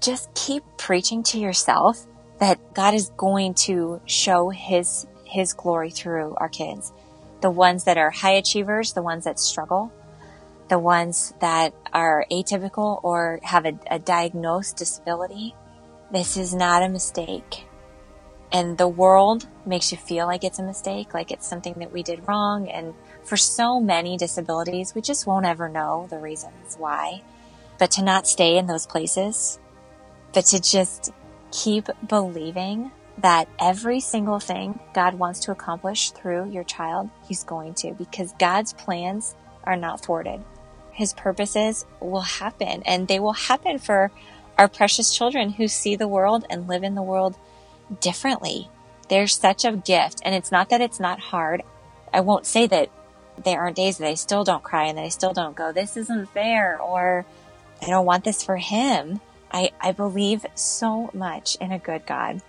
just keep preaching to yourself that God is going to show his glory through our kids. The ones that are high achievers, the ones that struggle, the ones that are atypical or have a diagnosed disability. This is not a mistake. And the world makes you feel like it's a mistake, like it's something that we did wrong. And for so many disabilities, we just won't ever know the reasons why. But to not stay in those places, but to just keep believing that every single thing God wants to accomplish through your child, He's going to, because God's plans are not thwarted. His purposes will happen, and they will happen for our precious children who see the world and live in the world differently. They're such a gift, and it's not that it's not hard. I won't say that there aren't days that I still don't cry and that I still don't go, this isn't fair, or I don't want this for him. I believe so much in a good God,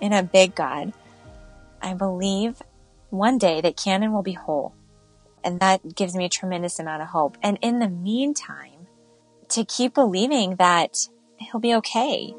in a big God. I believe one day that Cannon will be whole, and that gives me a tremendous amount of hope. And in the meantime, to keep believing that he'll be okay.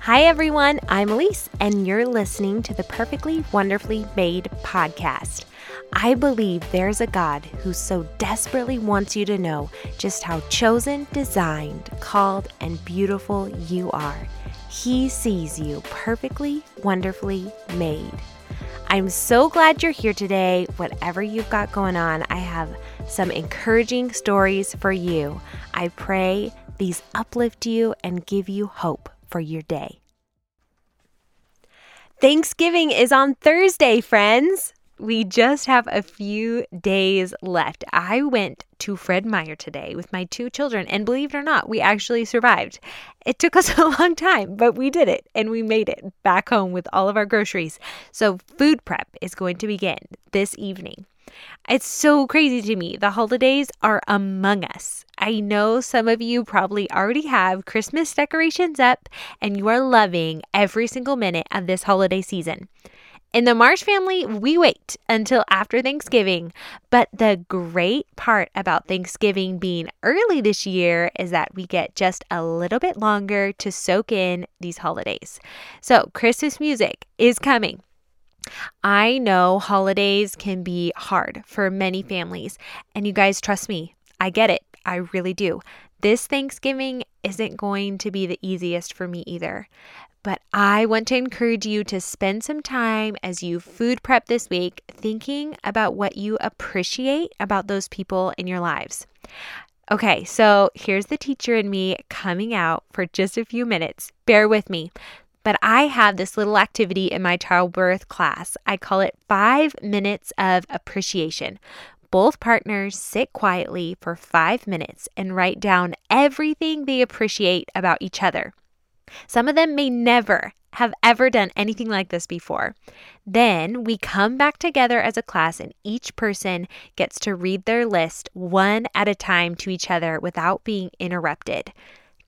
Hi everyone, I'm Elise, and you're listening to the Perfectly Wonderfully Made podcast. I believe there's a God who so desperately wants you to know just how chosen, designed, called, and beautiful you are. He sees you perfectly, wonderfully made. I'm so glad you're here today. Whatever you've got going on, I have some encouraging stories for you. I pray these uplift you and give you hope for your day. Thanksgiving is on Thursday, friends. We just have a few days left. I went to Fred Meyer today with my two children, and believe it or not, we actually survived. It took us a long time, but we did it, and we made it back home with all of our groceries. So food prep is going to begin this evening. It's so crazy to me. The holidays are among us. I know some of you probably already have Christmas decorations up, and you are loving every single minute of this holiday season. In the Marsh family, we wait until after Thanksgiving, but the great part about Thanksgiving being early this year is that we get just a little bit longer to soak in these holidays. So Christmas music is coming. I know holidays can be hard for many families, and you guys, trust me, I get it. I really do. This Thanksgiving isn't going to be the easiest for me either, but I want to encourage you to spend some time as you food prep this week thinking about what you appreciate about those people in your lives. Okay, so here's the teacher in me coming out for just a few minutes. Bear with me. But I have this little activity in my childbirth class. I call it 5 minutes of appreciation. Both partners sit quietly for 5 minutes and write down everything they appreciate about each other. Some of them may never have ever done anything like this before. Then we come back together as a class, and each person gets to read their list one at a time to each other without being interrupted.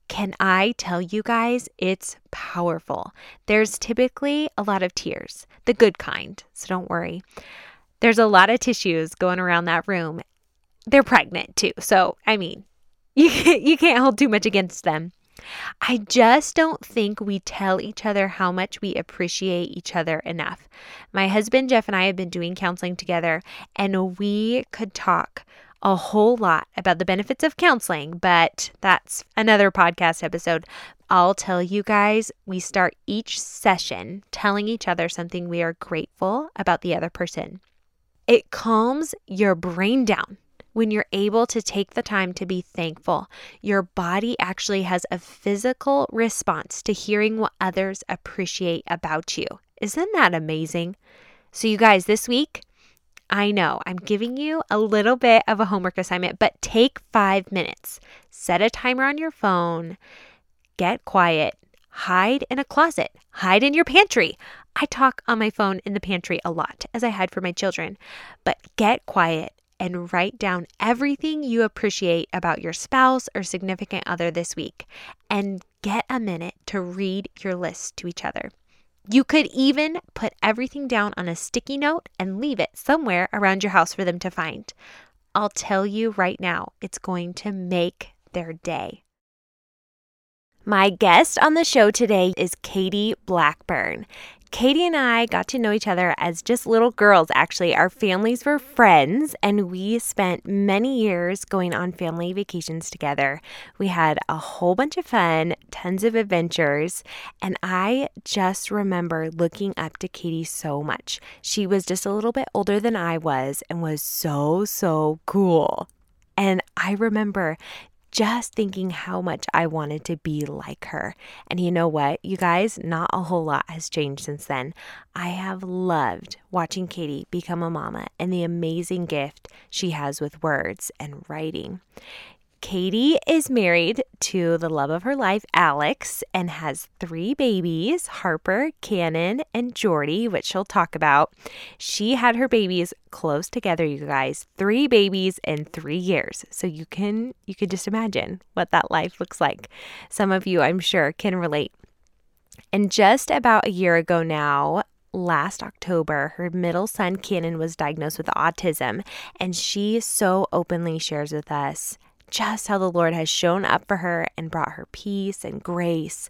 Can I tell you guys, it's powerful. There's typically a lot of tears, the good kind, so don't worry. There's a lot of tissues going around that room. They're pregnant too, so I mean, you can't hold too much against them. I just don't think we tell each other how much we appreciate each other enough. My husband, Jeff, and I have been doing counseling together, and we could talk a whole lot about the benefits of counseling, but that's another podcast episode. I'll tell you guys, we start each session telling each other something we are grateful about the other person. It calms your brain down when you're able to take the time to be thankful. Your body actually has a physical response to hearing what others appreciate about you. Isn't that amazing? So you guys, this week, I know I'm giving you a little bit of a homework assignment, but take 5 minutes. Set a timer on your phone. Get quiet. Hide in a closet. Hide in your pantry. I talk on my phone in the pantry a lot, as I hide for my children. But get quiet and write down everything you appreciate about your spouse or significant other this week, and get a minute to read your list to each other. You could even put everything down on a sticky note and leave it somewhere around your house for them to find. I'll tell you right now, it's going to make their day. My guest on the show today is Katie Blackburn. Katie and I got to know each other as just little girls, actually. Our families were friends, and we spent many years going on family vacations together. We had a whole bunch of fun, tons of adventures, and I just remember looking up to Katie so much. She was just a little bit older than I was and was so cool. And I remember just thinking how much I wanted to be like her. And you know what, you guys, not a whole lot has changed since then. I have loved watching Katie become a mama and the amazing gift she has with words and writing. Katie is married to the love of her life, Alex, and has 3 babies, Harper, Cannon, and Jordy, which she'll talk about. She had her babies close together, you guys, 3 babies in 3 years. So you could just imagine what that life looks like. Some of you, I'm sure, can relate. And just about a year ago now, last October, her middle son, Cannon, was diagnosed with autism, and she so openly shares with us just how the Lord has shown up for her and brought her peace and grace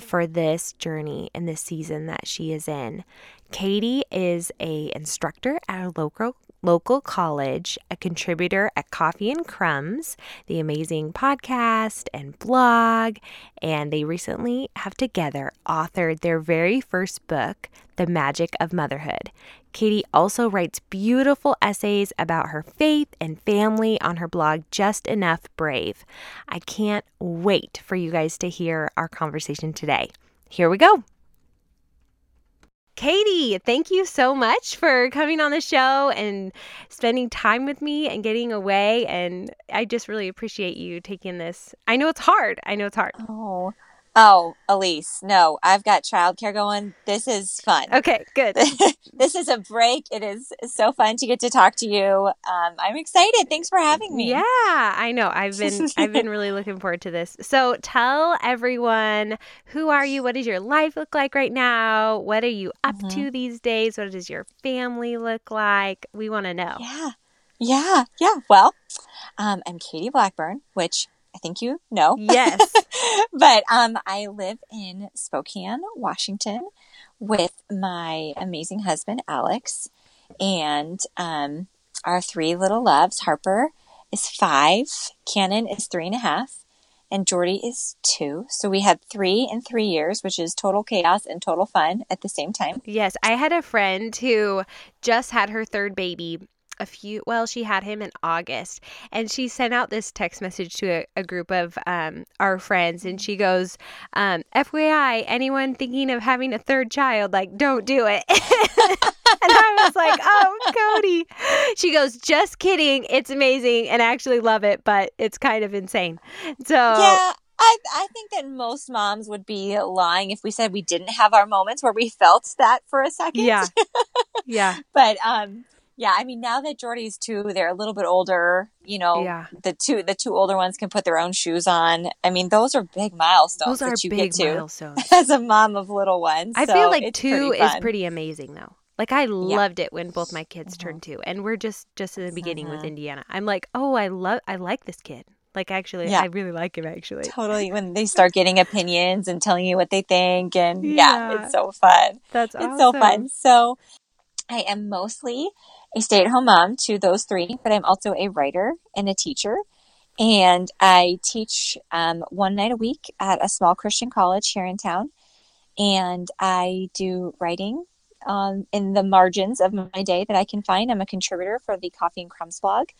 for this journey and this season that she is in. Katie is an instructor at a local college, a contributor at Coffee and Crumbs, the amazing podcast and blog, and they recently have together authored their very first book, The Magic of Motherhood. Katie also writes beautiful essays about her faith and family on her blog, Just Enough Brave. I can't wait for you guys to hear our conversation today. Here we go. Katie, thank you so much for coming on the show and spending time with me and getting away. And I just really appreciate you taking this. I know it's hard. Oh, Elise, no, I've got childcare going. This is fun. Okay, good. This is a break. It is so fun to get to talk to you. I'm excited. Thanks for having me. Yeah, I know. I've been really looking forward to this. So tell everyone, who are you? What does your life look like right now? What are you up to these days? What does your family look like? We want to know. Yeah. Well, I'm Katie Blackburn, which I think you know. Yes. But I live in Spokane, Washington with my amazing husband, Alex, and our 3 little loves. Harper is 5, Cannon is 3.5, and Jordy is 2. So we had 3 in 3 years, which is total chaos and total fun at the same time. Yes. I had a friend who just had her 3rd baby. She had him in August, and she sent out this text message to a group of our friends, and she goes, FYI, anyone thinking of having a 3rd child, like, don't do it. And I was like, oh, Cody. She goes, just kidding. It's amazing, and I actually love it, but it's kind of insane. So yeah. I think that most moms would be lying if we said we didn't have our moments where we felt that for a second. Yeah. But yeah, I mean, now that Jordy's 2, they're a little bit older, you know, yeah. The two older ones can put their own shoes on. I mean, those are big milestones that you get to as a mom of little ones. I feel like 2 is pretty amazing, though. Like, I loved it when both my kids turned 2, and we're just in the beginning with Indiana. I'm like, oh, I like this kid. Like, actually, I really like him, actually. Totally. When they start getting opinions and telling you what they think, and yeah it's so fun. That's awesome. It's so fun. So I am mostly a stay-at-home mom to those 3, but I'm also a writer and a teacher. And I teach 1 night a week at a small Christian college here in town. And I do writing in the margins of my day that I can find. I'm a contributor for the Coffee and Crumbs blog,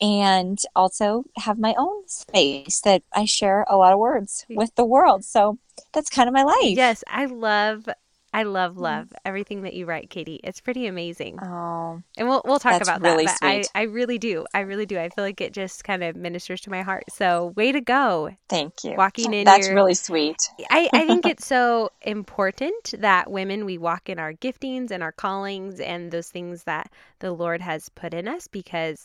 and also have my own space that I share a lot of words with the world. So that's kind of my life. Yes, I love everything that you write, Katie. It's pretty amazing. Oh, and we'll talk about that. Really sweet. I really do. I feel like it just kind of ministers to my heart. So way to go. Thank you. That's really sweet. I think it's so important that women, we walk in our giftings and our callings and those things that the Lord has put in us, because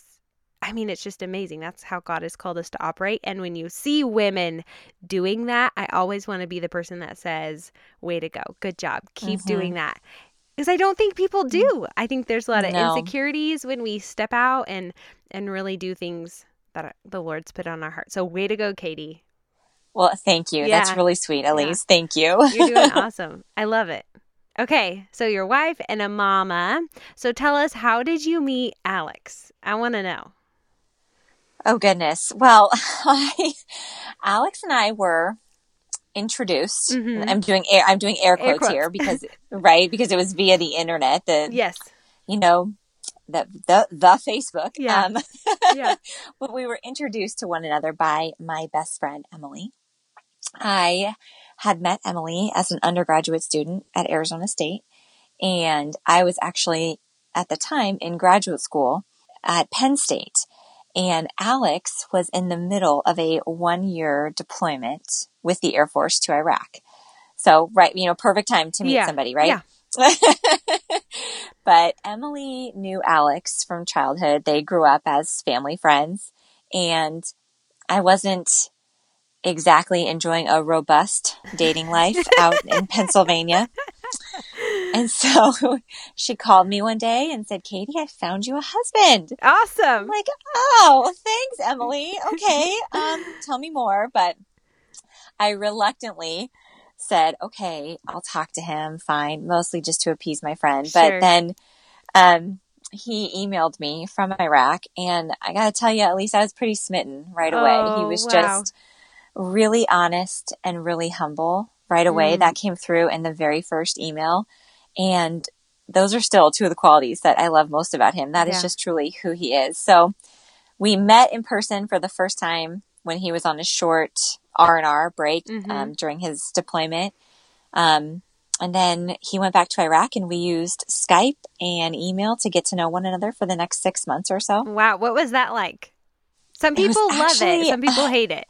I mean, it's just amazing. That's how God has called us to operate. And when you see women doing that, I always want to be the person that says, way to go. Good job. Keep doing that. Because I don't think people do. I think there's a lot of insecurities when we step out and really do things that the Lord's put on our heart. So way to go, Katie. Well, thank you. Yeah. That's really sweet, Elise. Yeah. Thank you. You're doing awesome. I love it. Okay, so your wife and a mama. So tell us, how did you meet Alex? I want to know. Oh, goodness. Well, Alex and I were introduced. Mm-hmm. I'm doing air quotes here because, right? Because it was via the internet. The Facebook. Yeah. But we were introduced to one another by my best friend, Emily. I had met Emily as an undergraduate student at Arizona State. And I was actually at the time in graduate school at Penn State. And Alex was in the middle of a 1-year deployment with the Air Force to Iraq. So, right, perfect time to meet somebody, right? Yeah. But Emily knew Alex from childhood. They grew up as family friends, and I wasn't exactly enjoying a robust dating life out in Pennsylvania. And so she called me one day and said, Katie, I found you a husband. Awesome. I'm like, oh, thanks, Emily. Okay. Tell me more. But I reluctantly said, okay, I'll talk to him. Fine. Mostly just to appease my friend. Sure. But then he emailed me from Iraq. And I got to tell you, at least I was pretty smitten right away. He was just really honest and really humble right away. That came through in the very first email. And those are still two of the qualities that I love most about him. That is just truly who he is. So we met in person for the first time when he was on a short R&R break during his deployment. And then he went back to Iraq, and we used Skype and email to get to know one another for the next 6 months or so. Wow. What was that like? Some people love it. Some people hate it.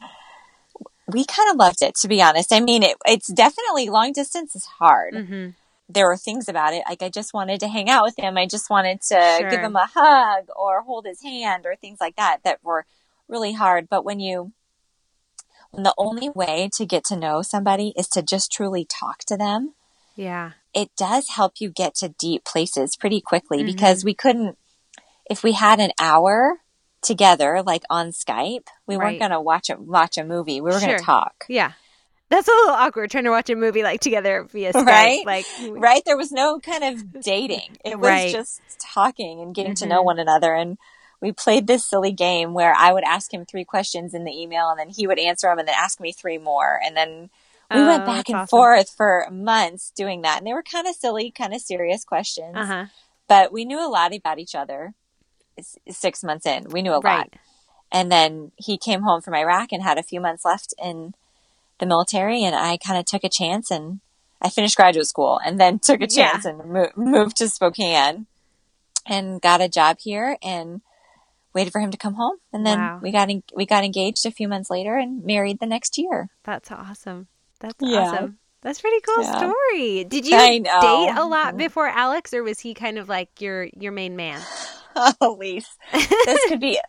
We kind of loved it, to be honest. I mean, it's definitely long distance is hard. Mm-hmm. There were things about it, like I just wanted to hang out with him. I just wanted to give him a hug or hold his hand or things like that were really hard. But when the only way to get to know somebody is to just truly talk to them, it does help you get to deep places pretty quickly because we couldn't, if we had an hour together, like on Skype, we weren't going to watch a movie. We were going to talk. Yeah. That's a little awkward, trying to watch a movie like together via Skype. Right? There was no kind of dating. It was just talking and getting to know one another. And we played this silly game where I would ask him 3 questions in the email, and then he would answer them and then ask me 3 more. And then we went back and forth for months doing that. And they were kind of silly, kind of serious questions. Uh-huh. But we knew a lot about each other 6 months in. We knew a lot. And then he came home from Iraq and had a few months left in the military, and I kind of took a chance, and I finished graduate school and then took a chance and moved to Spokane and got a job here and waited for him to come home. And then we got engaged a few months later and married the next year. That's awesome. That's awesome. That's a pretty cool story. Did you date a lot before Alex, or was he kind of like your main man? Oh, Elise, this could be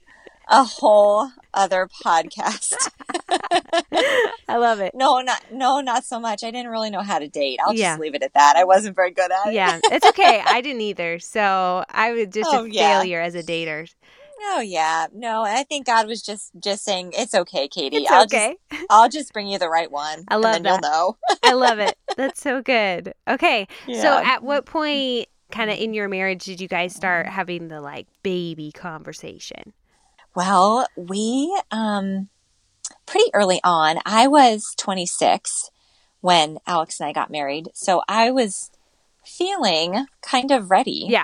a whole other podcast. I love it. No, not so much. I didn't really know how to date. I'll just leave it at that. I wasn't very good at it. Yeah, it's okay. I didn't either. So I was just a failure as a dater. Oh, yeah. No, I think God was just saying, it's okay, Katie. I'll just bring you the right one. I love that. You'll know. I love it. That's so good. Okay. Yeah. So at what point kind of in your marriage did you guys start having the baby conversation? Well, we, pretty early on, I was 26 when Alex and I got married. So I was feeling kind of ready,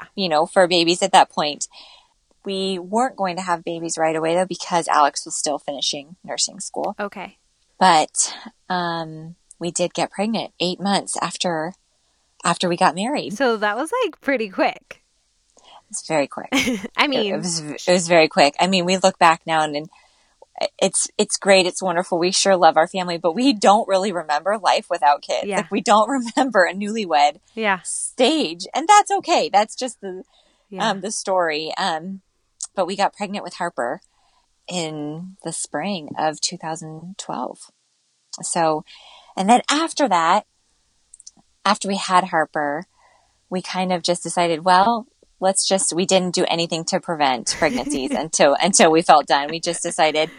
for babies at that point. We weren't going to have babies right away, though, because Alex was still finishing nursing school. Okay. But, we did get pregnant 8 months after we got married. So that was pretty quick. It's very quick. I mean, it was very quick. I mean, we look back now and it's great. It's wonderful. We sure love our family, but we don't really remember life without kids. Yeah. We don't remember a newlywed stage, and that's okay. That's just the story. But we got pregnant with Harper in the spring of 2012. So, and then after that, after we had Harper, we kind of just decided, well, we didn't do anything to prevent pregnancies until we felt done. We just decided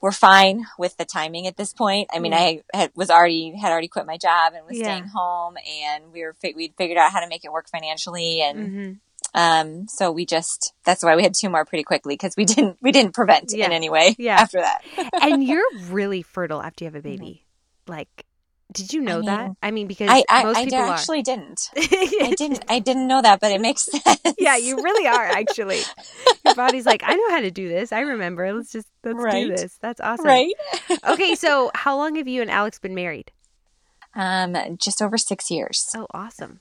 we're fine with the timing at this point. I mean, I had already quit my job and was staying home, and we'd figured out how to make it work financially. And so that's why we had two more pretty quickly, because we didn't prevent in any way after that. And you're really fertile after you have a baby. Mm-hmm. Like, did you know that? I mean, because most people actually didn't. I didn't know that, but it makes sense. Yeah, you really are, actually. Your body's like, I know how to do this. I remember. Let's do this. That's awesome. Right? Okay, so how long have you and Alex been married? Just over 6 years. Oh, awesome.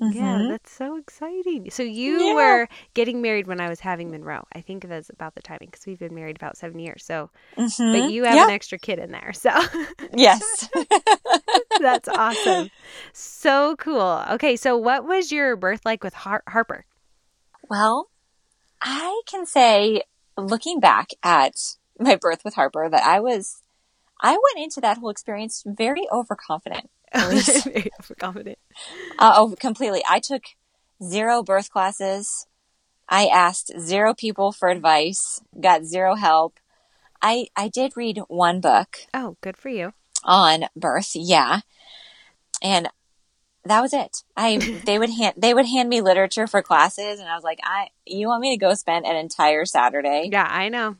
Mm-hmm. Yeah, that's so exciting. So you were getting married when I was having Monroe. I think that's about the timing, because we've been married about 7 years. So, but you have an extra kid in there. So yes, that's awesome. So cool. Okay, so what was your birth like with Harper? Well, I can say, looking back at my birth with Harper, that I went into that whole experience very overconfident. Very overconfident. Oh, completely. I took 0 birth classes. I asked 0 people for advice, got 0 help. I did read 1 book. Oh, good for you. On birth. Yeah. And that was it. They would hand me literature for classes, and I was like, you want me to go spend an entire Saturday? Yeah, I know.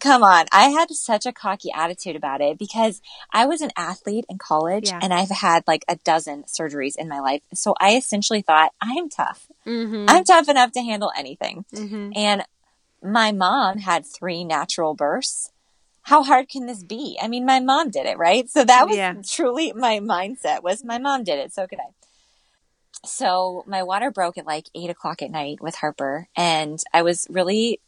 Come on. I had such a cocky attitude about it, because I was an athlete in college and I've had like a dozen surgeries in my life. So I essentially thought, I'm tough. Mm-hmm. I'm tough enough to handle anything. Mm-hmm. And my mom had 3 natural births. How hard can this be? I mean, my mom did it, right? So that was truly my mindset, was my mom did it. So could I. So my water broke at like 8:00 at night with Harper. And I was really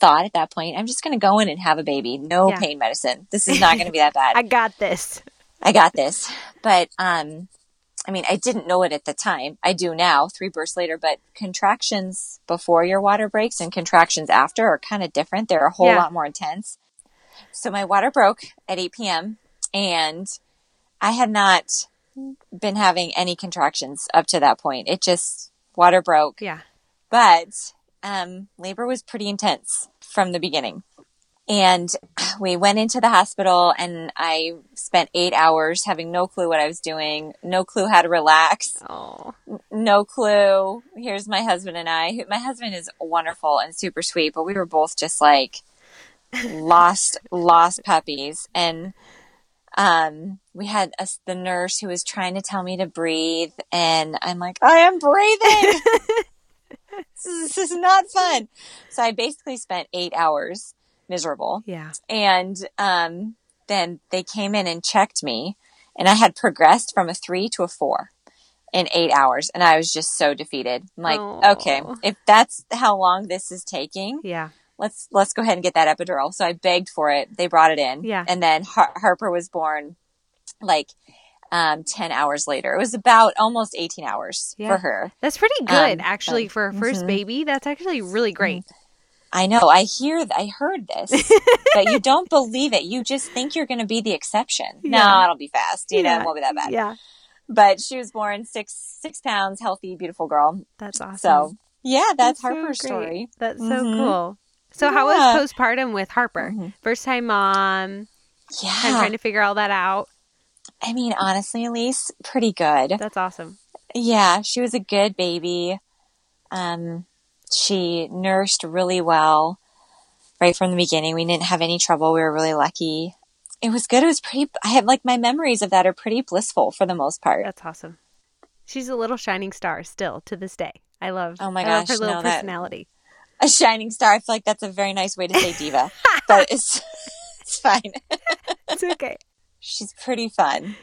thought at that point, I'm just going to go in and have a baby. No pain medicine. This is not going to be that bad. I got this. But, I mean, I didn't know it at the time. I do now, 3 births later, but contractions before your water breaks and contractions after are kind of different. They're a whole lot more intense. So my water broke at 8 p.m. and I had not been having any contractions up to that point. It just, water broke. Yeah. But labor was pretty intense from the beginning. And we went into the hospital, and I spent 8 hours having no clue what I was doing, no clue how to relax. Oh. No clue. Here's my husband and I. My husband is wonderful and super sweet, but we were both just like lost puppies. And we had the nurse who was trying to tell me to breathe, and I'm like, I am breathing. This is not fun. So I basically spent 8 hours miserable. Yeah. And then they came in and checked me, and I had progressed from a 3 to a 4 in 8 hours. And I was just so defeated. I'm like, okay, if that's how long this is taking, let's go ahead and get that epidural. So I begged for it. They brought it in. Yeah. And then Harper was born like 10 hours later. It was about almost 18 hours for her. That's pretty good, actually, for a first baby. That's actually really great. I know. I heard this, but you don't believe it. You just think you're going to be the exception. Yeah. No, it'll be fast. You know, it won't be that bad. Yeah. But she was born 6 pounds, healthy, beautiful girl. That's awesome. So, yeah, that's Harper's so story. That's so cool. So how was postpartum with Harper? Mm-hmm. First time mom. Yeah. I'm trying to figure all that out. I mean, honestly, Elise, pretty good. That's awesome. Yeah, she was a good baby. She nursed really well right from the beginning. We didn't have any trouble. We were really lucky. It was good. It was pretty. I have like my memories of that are pretty blissful for the most part. That's awesome. She's a little shining star still to this day. I love. Oh my gosh, I love her little personality. A shining star. I feel like that's a very nice way to say diva, but it's fine. It's okay. She's pretty fun.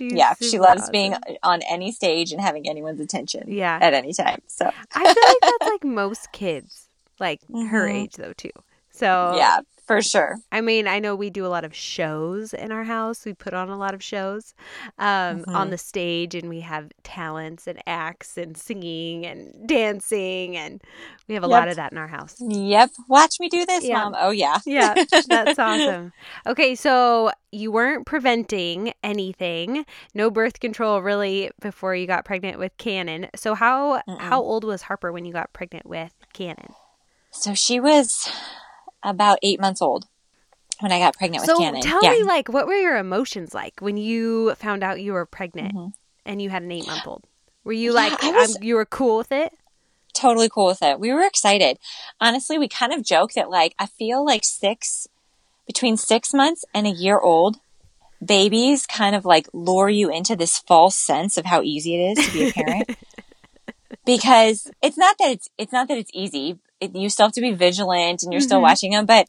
Yeah, she loves being on any stage and having anyone's attention at any time. So I feel like that's like most kids, like her age, though, too. So yeah, for sure. I mean, I know we do a lot of shows in our house. We put on a lot of shows on the stage, and we have talents and acts and singing and dancing, and we have a lot of that in our house. Yep. Watch me do this, Mom. Oh, yeah. Yeah, that's awesome. Okay, so you weren't preventing anything. No birth control really before you got pregnant with Cannon. So how old was Harper when you got pregnant with Cannon? So she was about 8 months old when I got pregnant with Cannon. So tell me, like, what were your emotions like when you found out you were pregnant and you had an 8-month-old? Were you like, you were cool with it? Totally cool with it. We were excited. Honestly, we kind of joke that, like, I feel like between 6 months and a year old, babies kind of like lure you into this false sense of how easy it is to be a parent. Because it's not that it's easy. You still have to be vigilant, and you're still watching them. But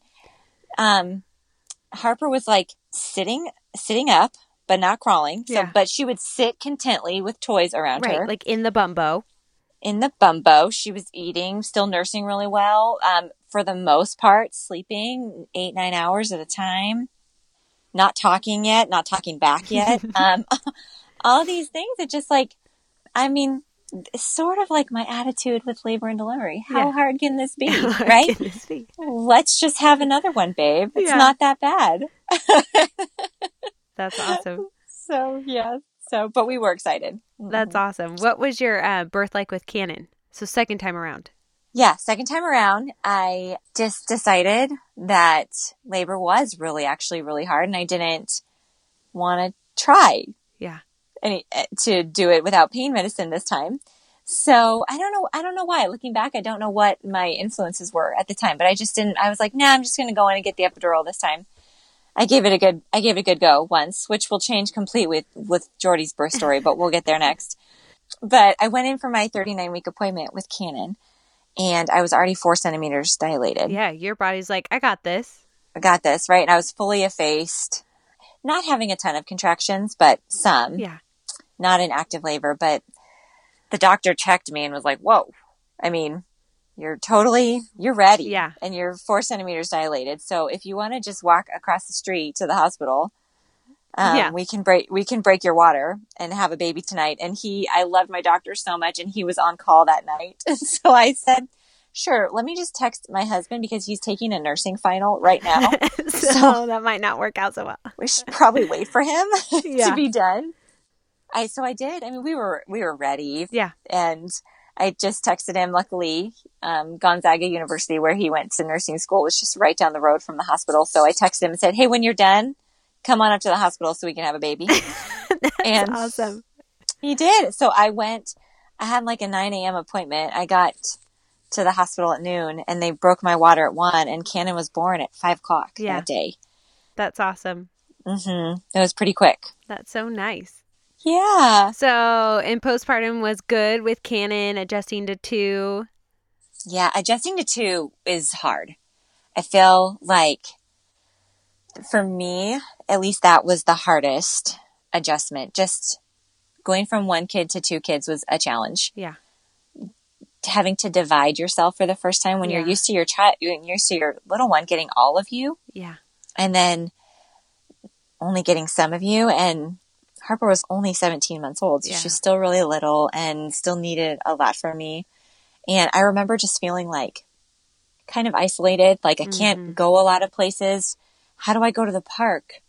Harper was like sitting up, but not crawling. So, but she would sit contently with toys around her, like in the bumbo. She was eating, still nursing really well. For the most part, sleeping 8-9 hours at a time, not talking yet, not talking back yet. All these things that just like, I mean, sort of like my attitude with labor and delivery. How hard can this be, right? Let's just have another one, babe. It's not that bad. That's awesome. So, yeah. So, but we were excited. That's awesome. What was your birth like with Cannon? So second time around. Yeah. Second time around, I just decided that labor was really, actually really hard, and I didn't want to try. Yeah. And to do it without pain medicine this time. So I don't know why. Looking back, I don't know what my influences were at the time, but I just didn't. I was like, nah, I'm just going to go in and get the epidural this time. I gave it a good go once, which will change completely with Jordy's birth story, but we'll get there next. But I went in for my 39-week appointment with Cannon, and I was already 4 centimeters dilated. Yeah, your body's like, I got this, right? And I was fully effaced, not having a ton of contractions, but some. Yeah. Not in active labor, but the doctor checked me and was like, whoa, I mean, you're ready. Yeah. And you're 4 centimeters dilated. So if you want to just walk across the street to the hospital, we can break your water and have a baby tonight. And I loved my doctor so much, and he was on call that night. So I said, sure, let me just text my husband because he's taking a nursing final right now. so that might not work out so well. We should probably wait for him to be done. So I did. I mean, we were ready. Yeah. And I just texted him. Luckily, Gonzaga University, where he went to nursing school, was just right down the road from the hospital. So I texted him and said, hey, when you're done, come on up to the hospital so we can have a baby. That's awesome. He did. So I had like a 9 a.m. appointment. I got to the hospital at noon, and they broke my water at 1:00, and Cannon was born at 5:00 that day. That's awesome. It was pretty quick. That's so nice. Yeah. So, and postpartum was good with Cannon, adjusting to 2. Yeah. Adjusting to 2 is hard. I feel like for me, at least, that was the hardest adjustment. Just going from 1 kid to 2 kids was a challenge. Yeah. Having to divide yourself for the first time when you're used to your child, you're used to your little one getting all of you. Yeah. And then only getting some of you. And Harper was only 17 months old. So she's still really little and still needed a lot from me. And I remember just feeling like kind of isolated. Like I can't go a lot of places. How do I go to the park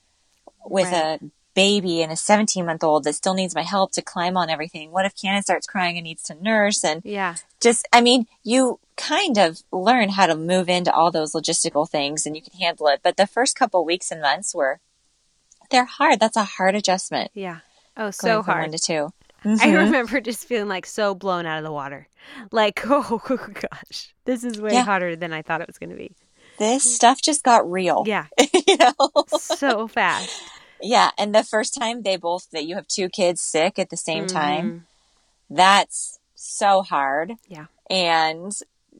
with a baby and a 17-month-old that still needs my help to climb on everything? What if Cannon starts crying and needs to nurse? And just, I mean, you kind of learn how to move into all those logistical things, and you can handle it. But the first couple weeks and months they're hard. That's a hard adjustment. Yeah. Oh, so hard. 1 to 2. I remember just feeling like so blown out of the water. Like, oh gosh, this is way harder than I thought it was going to be. This stuff just got real. Yeah. You know? So fast. Yeah, and the first time that you have 2 kids sick at the same time, that's so hard. Yeah. And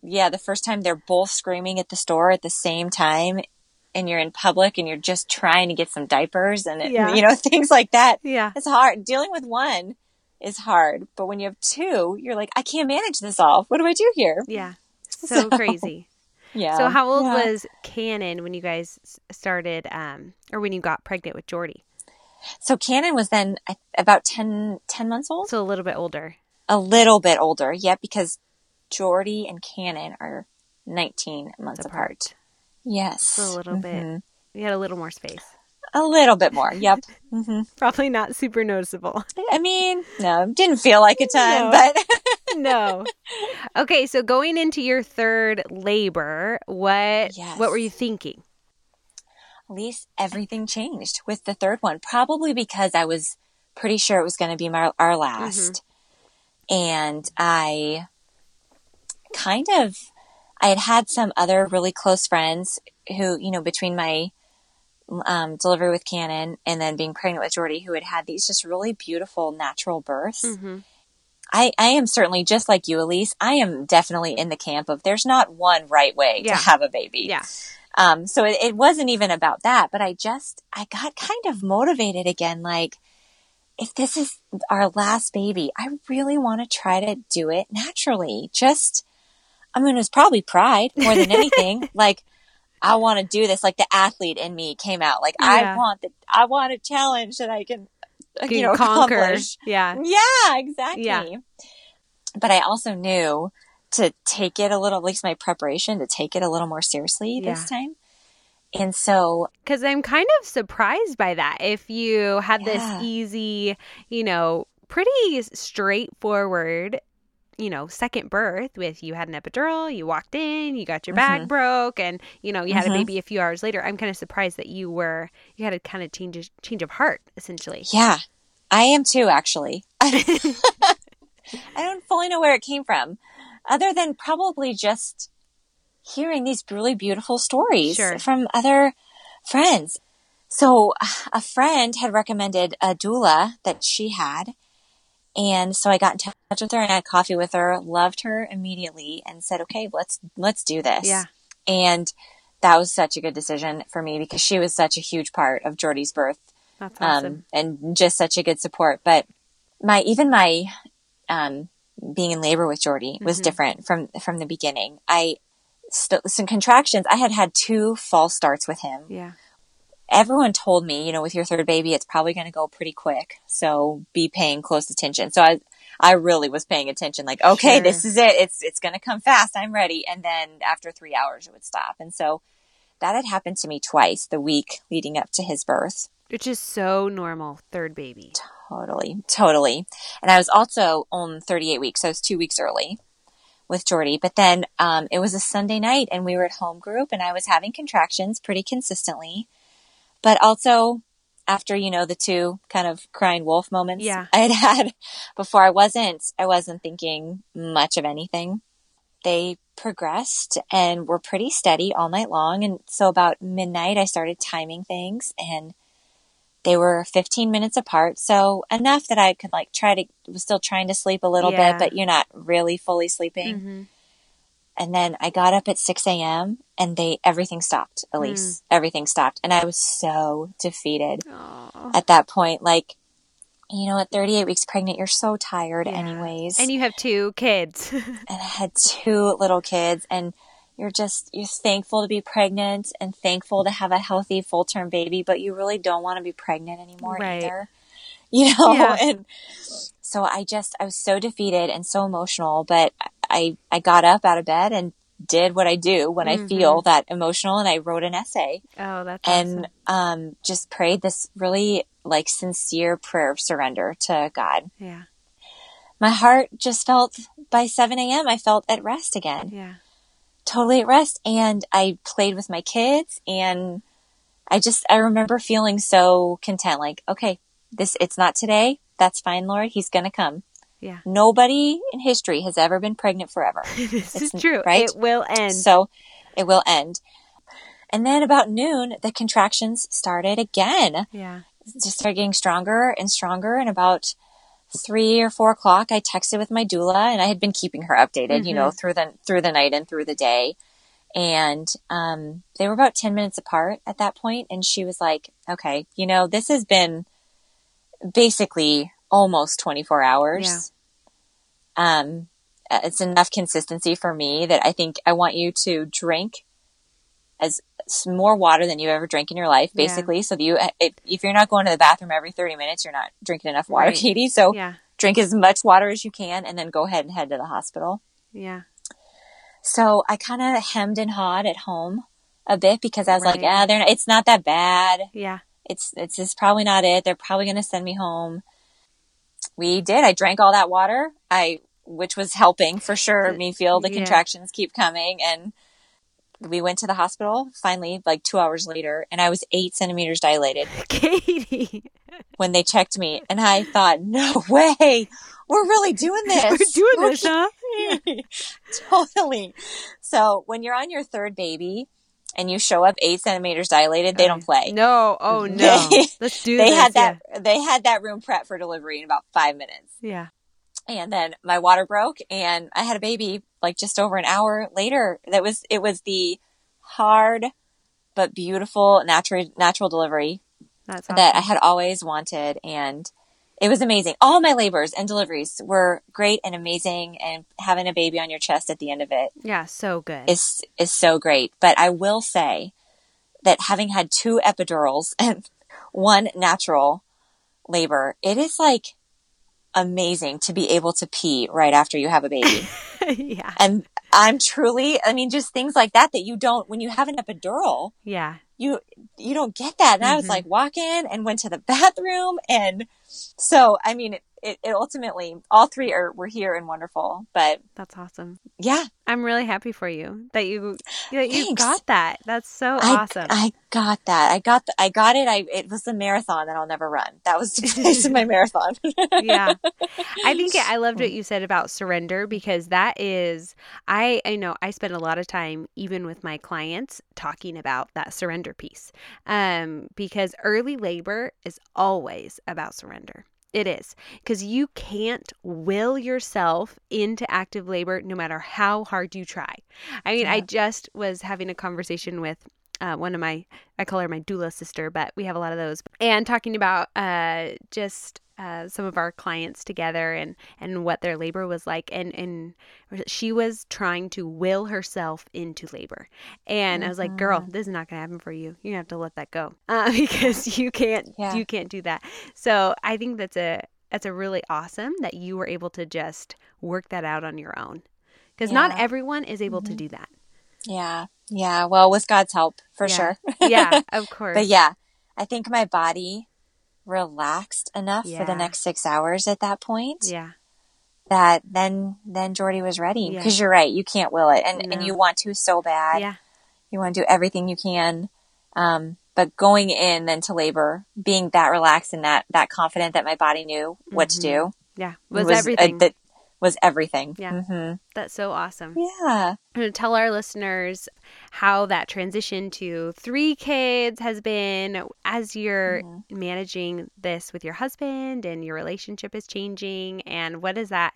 the first time they're both screaming at the store at the same time, and you're in public and you're just trying to get some diapers and things like that. Yeah. It's hard. Dealing with one is hard, but when you have 2, you're like, I can't manage this all. What do I do here? Yeah. So crazy. Yeah. So how old was Cannon when you guys started, or when you got pregnant with Jordy? So Cannon was then about 10 months old. So a little bit older. A little bit older. Yeah, because Jordy and Cannon are 19 months apart. Yes. So a little bit. We had a little more space. A little bit more. Yep. Mm-hmm. Probably not super noticeable. I mean, no, didn't feel like a ton, but no. Okay. So going into your third labor, what were you thinking? At least everything changed with the third one, probably because I was pretty sure it was going to be our last. Mm-hmm. And I had some other really close friends who, you know, between my delivery with Cannon and then being pregnant with Jordy, who had had these just really beautiful natural births. Mm-hmm. I am certainly just like you, Elise. I am definitely in the camp of there's not one right way to have a baby. Yeah. So it wasn't even about that, but I got kind of motivated again. Like, if this is our last baby, I really want to try to do it naturally. Just, I mean, it was probably pride more than anything. Like, I want to do this. Like, the athlete in me came out. Like, I want a challenge that I can conquer. Accomplish. Yeah. Yeah, exactly. Yeah. But I also knew to take it a little, at least my preparation, to take it a little more seriously this time. And so, because I'm kind of surprised by that. If you had this easy, you know, pretty straightforward, you know, second birth with, you had an epidural, you walked in, you got your bag broke, and, you know, you had a baby a few hours later. I'm kind of surprised that you had a kind of change of heart, essentially. Yeah, I am too, actually. I don't fully know where it came from, other than probably just hearing these really beautiful stories from other friends. So a friend had recommended a doula that she had. And so I got in touch with her and had coffee with her, loved her immediately, and said, okay, let's do this. Yeah. And that was such a good decision for me because she was such a huge part of Jordy's birth. That's awesome. And just such a good support. But my being in labor with Jordy was different from the beginning. Some contractions, I had 2 false starts with him. Yeah. Everyone told me, you know, with your third baby, it's probably going to go pretty quick. So be paying close attention. So I really was paying attention. Like, okay, this is it. It's going to come fast. I'm ready. And then after 3 hours, it would stop. And so that had happened to me twice the week leading up to his birth. Which is so normal, third baby. Totally. And I was also on 38 weeks. So I was 2 weeks early with Jordy. But then it was a Sunday night and we were at home group and I was having contractions pretty consistently. But also after, you know, the 2 kind of crying wolf moments I had before, I wasn't thinking much of anything. They progressed and were pretty steady all night long. And so about midnight, I started timing things and they were 15 minutes apart. So enough that I could was still trying to sleep a little bit, but you're not really fully sleeping. Mm-hmm. And then I got up at 6 a.m. and everything stopped, Elise. Everything stopped. And I was so defeated at that point. Like, you know, at 38 weeks pregnant, you're so tired anyways. And you have 2 kids. And I had 2 little kids. And you're thankful to be pregnant and thankful to have a healthy full-term baby. But you really don't want to be pregnant anymore either. You know? Yeah. And so I was so defeated and so emotional. But I got up out of bed and did what I do when I feel that emotional, and I wrote an essay. Oh, that's awesome. And just prayed this really sincere prayer of surrender to God. Yeah. My heart just felt, by 7 a.m., I felt at rest again. Yeah. Totally at rest. And I played with my kids, and I remember feeling so content. Like, okay, it's not today. That's fine, Lord. He's going to come. Yeah. Nobody in history has ever been pregnant forever. This is true. Right? It will end. So it will end. And then about noon, the contractions started again. Yeah. Just started getting stronger and stronger. And about 3 or 4 o'clock, I texted with my doula, and I had been keeping her updated, you know, through the night and through the day. And they were about 10 minutes apart at that point. And she was like, okay, you know, this has been basically almost 24 hours. Yeah. it's enough consistency for me that I think I want you to drink as more water than you've ever drank in your life, basically. Yeah. So that if you're not going to the bathroom every 30 minutes, you're not drinking enough water, right, Katie. So yeah, drink as much water as you can and then go ahead and head to the hospital. Yeah. So I kind of hemmed and hawed at home a bit because I was right, like, it's not that bad. Yeah. It's just probably not it. They're probably going to send me home. We did. I drank all that water, which was helping for sure me feel the contractions keep coming. And we went to the hospital finally, like 2 hours later, and I was 8 centimeters dilated. Katie. When they checked me, and I thought, no way. We're really doing this. We're doing this, huh? Totally. So when you're on your third baby and you show up 8 centimeters dilated, they don't play. No. Oh, no. Let's do this. They had that room prep for delivery in about 5 minutes. Yeah. And then my water broke and I had a baby like just over an hour later. It was the hard but beautiful natural delivery that I had always wanted. And it was amazing. All my labors and deliveries were great and amazing, and having a baby on your chest at the end of it. Yeah, so good. Is so great. But I will say that having had 2 epidurals and 1 natural labor, it is like amazing to be able to pee right after you have a baby. Yeah. And I'm truly, just things like that you don't, when you have an epidural. Yeah. You don't get that. And I was like walking and went to the bathroom. And so, it ultimately, all 3 were here and wonderful, but. That's awesome. Yeah. I'm really happy for you that you got that. That's so awesome. I got that. I got it. It was the marathon that I'll never run. That was the place of my marathon. Yeah. I think I loved what you said about surrender, because that is, I know I spend a lot of time, even with my clients, talking about that surrender piece, because early labor is always about surrender. It is, because you can't will yourself into active labor no matter how hard you try. I just was having a conversation with one of my, I call her my doula sister, but we have a lot of those, and talking about some of our clients together and what their labor was like. And she was trying to will herself into labor. And I was like, girl, this is not going to happen for you. You're going to have to let that go because you can't do that. So I think that's a really awesome that you were able to just work that out on your own, because not everyone is able to do that. Yeah. Yeah. Well, with God's help for sure. Yeah, of course. But yeah, I think my body relaxed enough for the next 6 hours at that point. Yeah. That then Jordy was ready, because you're right, you can't will it, and you want to so bad. Yeah. You want to do everything you can, but going in then to labor, being that relaxed and that confident that my body knew what to do. Yeah, was everything. That was everything. Yeah. That's so awesome. Yeah. I'm going to tell our listeners how that transition to 3 kids has been as you're managing this with your husband, and your relationship is changing. And what does that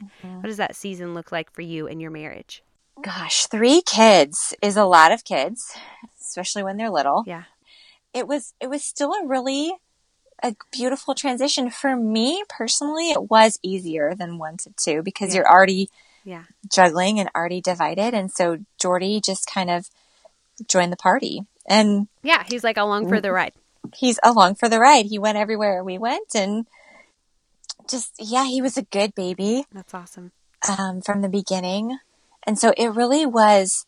season look like for you in your marriage? Gosh, 3 kids is a lot of kids, especially when they're little. Yeah. It was still a beautiful transition for me personally. It was easier than 1 to 2, because you're already juggling and already divided. And so Jordy just kind of joined the party, and he's like along for the ride. He's along for the ride. He went everywhere we went, and just, he was a good baby. That's awesome. From the beginning. And so it really was,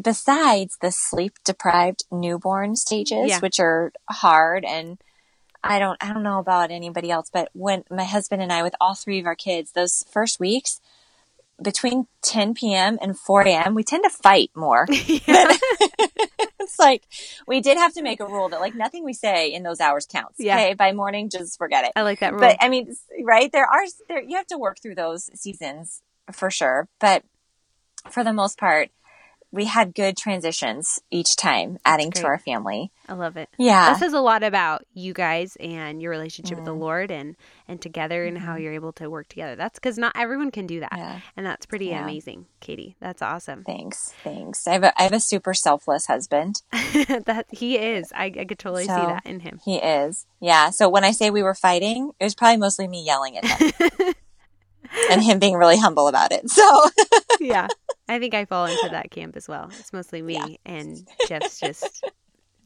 besides the sleep deprived newborn stages, which are hard, and I don't know about anybody else, but when my husband and I, with all 3 of our kids, those first weeks between 10 p.m. and 4 a.m., we tend to fight more. Yeah. It's like, we did have to make a rule that like nothing we say in those hours counts. Yeah. Okay, by morning, just forget it. I like that rule. But right, there you have to work through those seasons for sure. But for the most part, we had good transitions each time, adding to our family. I love it. Yeah. This says a lot about you guys and your relationship with the Lord and together, and how you're able to work together. That's because not everyone can do that. Yeah. And that's pretty amazing, Katie. That's awesome. Thanks. I have a super selfless husband. That he is. I could totally see that in him. He is. Yeah. So when I say we were fighting, it was probably mostly me yelling at him. and him being really humble about it. So yeah, I think I fall into that camp as well. It's mostly me and Jeff's just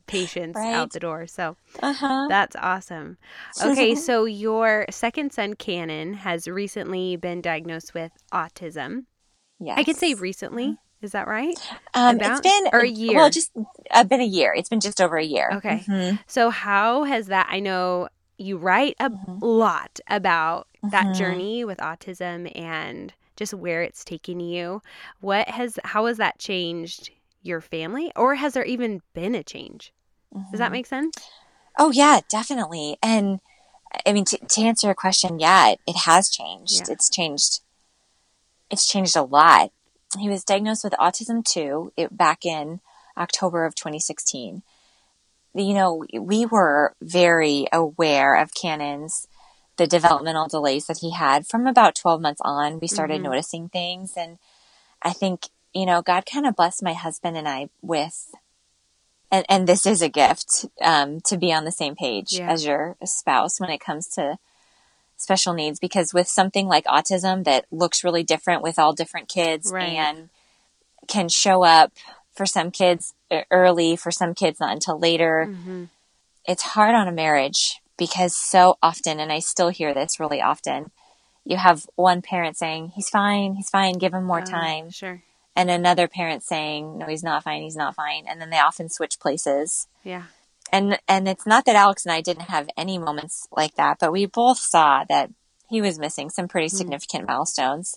patience out the door. So that's awesome. Okay, so your second son, Cannon, has recently been diagnosed with autism. Yes. I could say recently. Is that right? It's been a year. Well, just been a year. It's been just over a year. Okay. Mm-hmm. So how has that? I know you write a lot about that journey with autism and just where it's taken you. How has that changed your family, or has there even been a change? Does that make sense? Oh yeah, definitely. And I mean, to answer your question, yeah, it has changed. Yeah. It's changed a lot. He was diagnosed with autism too, back in October of 2016. You know, we were very aware of Cannon's, the developmental delays that he had from about 12 months on. We started noticing things. And I think, you know, God kind of blessed my husband and I with, and this is a gift, to be on the same page as your spouse when it comes to special needs, because with something like autism that looks really different with all different kids and can show up for some kids early, for some kids not until later, it's hard on a marriage because so often, and I still hear this really often, you have one parent saying, he's fine, give him more time. Sure. And another parent saying, no, he's not fine. And then they often switch places. Yeah. And it's not that Alex and I didn't have any moments like that, but we both saw that he was missing some pretty significant milestones.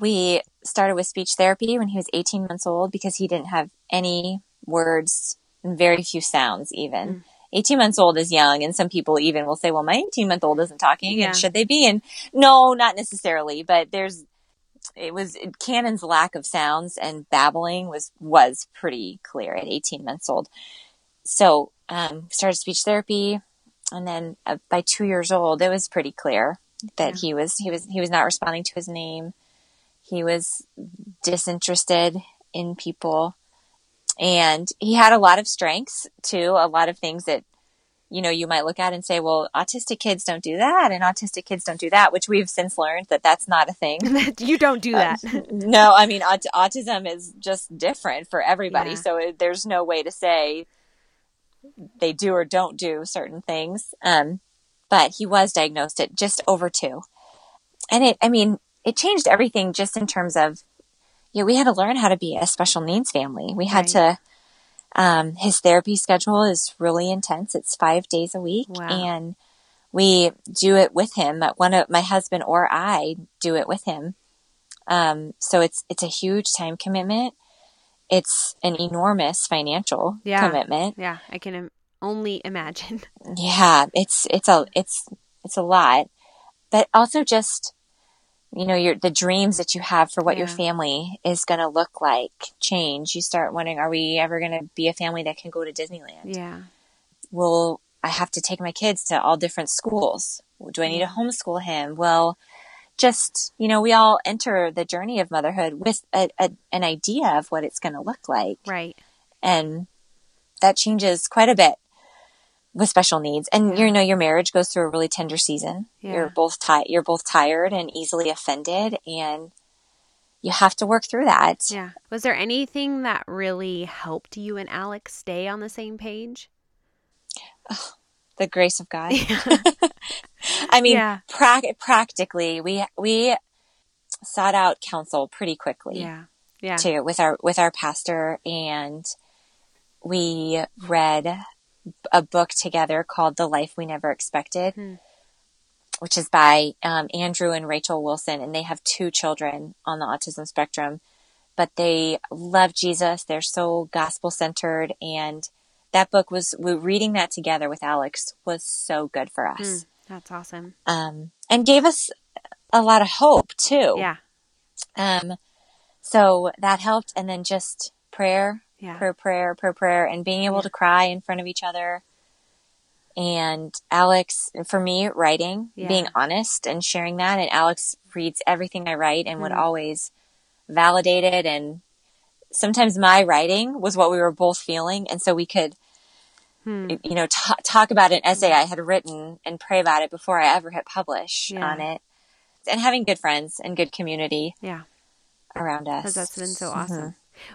We started with speech therapy when he was 18 months old because he didn't have any words and very few sounds even. 18 months old is young, and some people even will say, well, my 18-month-old isn't talking, and should they be? And no, not necessarily, but Cannon's lack of sounds and babbling was pretty clear at 18 months old. So, started speech therapy, and then by 2 years old, it was pretty clear that he was not responding to his name. He was disinterested in people, and he had a lot of strengths too. A lot of things that, you know, you might look at and say, well, autistic kids don't do that. And autistic kids don't do that, which we've since learned that that's not a thing. You don't do that. No, I mean, autism is just different for everybody. Yeah. So there's no way to say they do or don't do certain things. But he was diagnosed at just over two. And it changed everything just in terms of, you know, we had to learn how to be a special needs family. We had to, his therapy schedule is really intense. It's 5 days a week. Wow. And we do it with him. My husband or I do it with him. So it's a huge time commitment. It's an enormous financial commitment. Yeah, I can only imagine. Yeah, it's a lot, but also just, you know, the dreams that you have for what your family is going to look like change. You start wondering, are we ever going to be a family that can go to Disneyland? Yeah. Well, I have to take my kids to all different schools. Do I need to homeschool him? Well, just, you know, we all enter the journey of motherhood with an idea of what it's going to look like. Right. And that changes quite a bit with special needs. And, you know, your marriage goes through a really tender season. Yeah. You're both tired and easily offended, and you have to work through that. Yeah. Was there anything that really helped you and Alex stay on the same page? Oh, the grace of God. Yeah. I mean, practically, we sought out counsel pretty quickly, too, with our pastor, and we read a book together called "The Life We Never Expected," which is by Andrew and Rachel Wilson, and they have two children on the autism spectrum, but they love Jesus. They're so gospel centered, and that book reading that together with Alex was so good for us. Mm. That's awesome. And gave us a lot of hope too. Yeah. So that helped. And then just prayer, prayer, and being able to cry in front of each other. And Alex, for me, writing, being honest and sharing that. And Alex reads everything I write and would always validate it. And sometimes my writing was what we were both feeling. And so we could, you know, talk about an essay I had written and pray about it before I ever hit publish on it. and having good friends and good community around us. That's been so awesome. Mm-hmm.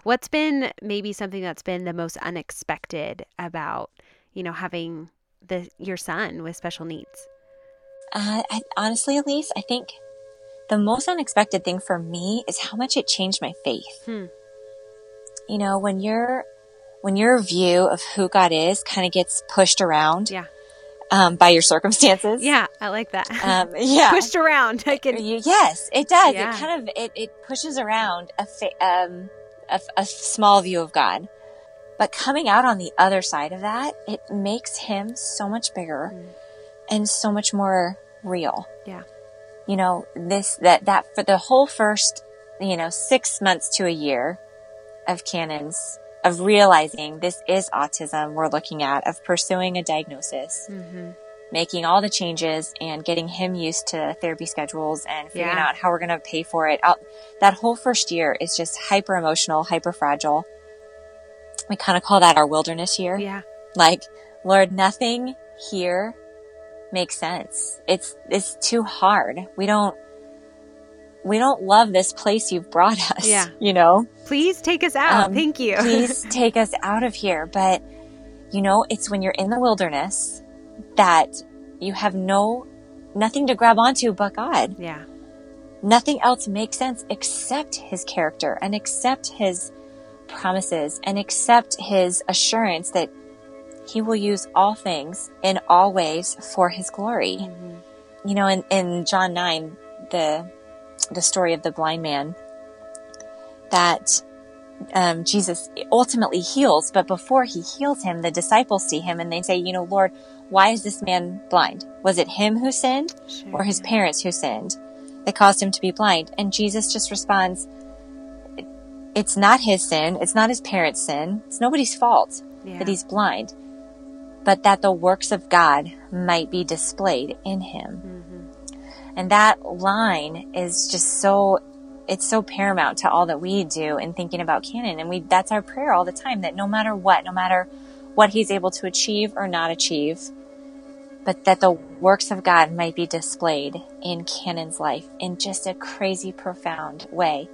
What's been maybe something that's been the most unexpected about, you know, having your son with special needs? Honestly, Elise, I think the most unexpected thing for me is how much it changed my faith. Hmm. You know, when your view of who God is kind of gets pushed around by your circumstances. Yeah, I like that. Pushed around. Yes, it does. Yeah. It kind of, it pushes around a small view of God. But coming out on the other side of that, it makes him so much bigger and so much more real. Yeah. You know, that for the whole first, 6 months to a year of Cannon's, of realizing this is autism we're looking at, of pursuing a diagnosis, making all the changes and getting him used to therapy schedules and figuring out how we're going to pay for it. That whole first year is just hyper emotional, hyper fragile. We kind of call that our wilderness year. Yeah. Like, Lord, nothing here makes sense. It's too hard. We don't love this place you've brought us, Please take us out. Thank you. Please take us out of here. But, it's when you're in the wilderness that you have nothing to grab onto but God. Yeah. Nothing else makes sense except his character and except his promises and accept his assurance that he will use all things in all ways for his glory. Mm-hmm. In John 9, the story of the blind man that Jesus ultimately heals, but before he heals him, the disciples see him and they say, Lord, why is this man blind? Was it him who sinned or his parents who sinned that caused him to be blind? And Jesus just responds, it's not his sin. It's not his parents' sin. It's nobody's fault that he's blind, but that the works of God might be displayed in him. Mm-hmm. And that line is just it's so paramount to all that we do in thinking about Cannon. And that's our prayer all the time, that no matter what he's able to achieve or not achieve, but that the works of God might be displayed in Cannon's life in just a crazy, profound way.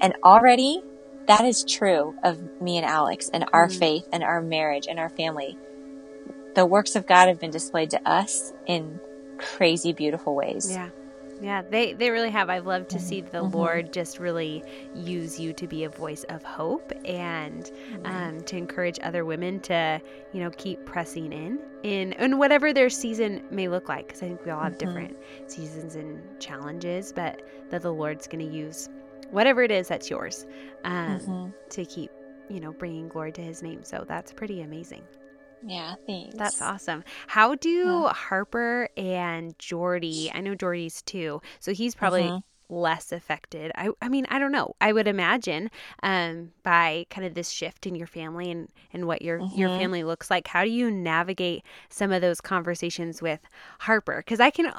And already, that is true of me and Alex and our faith and our marriage and our family. The works of God have been displayed to us in crazy, beautiful ways. Yeah. Yeah. They really have. I've loved to see the Lord just really use you to be a voice of hope and to encourage other women to, keep pressing in whatever their season may look like. Because I think we all have different seasons and challenges, but that the Lord's going to use whatever it is that's yours, to keep, bringing glory to his name. So that's pretty amazing. Yeah, thanks. That's awesome. How do Harper and Jordy, I know Jordy's too, so he's probably less affected. I mean, I don't know. I would imagine by kind of this shift in your family and what your family looks like. How do you navigate some of those conversations with Harper? Because I can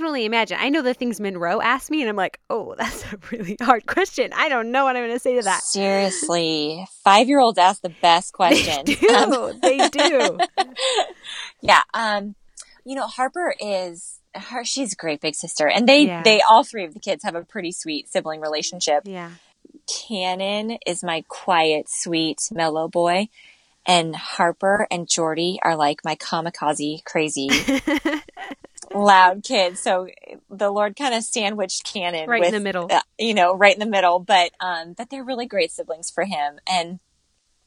only imagine. I know the things Monroe asked me and I'm like, oh, that's a really hard question. I don't know what I'm going to say to that. Seriously. 5-year-olds ask the best questions. They do. Yeah. Harper is... she's a great big sister, and they all three of the kids have a pretty sweet sibling relationship. Yeah. Cannon is my quiet, sweet, mellow boy, and Harper and Jordy are like my kamikaze, crazy, loud kids. So the Lord kind of sandwiched Cannon right in the middle, right in the middle. But they're really great siblings for him, and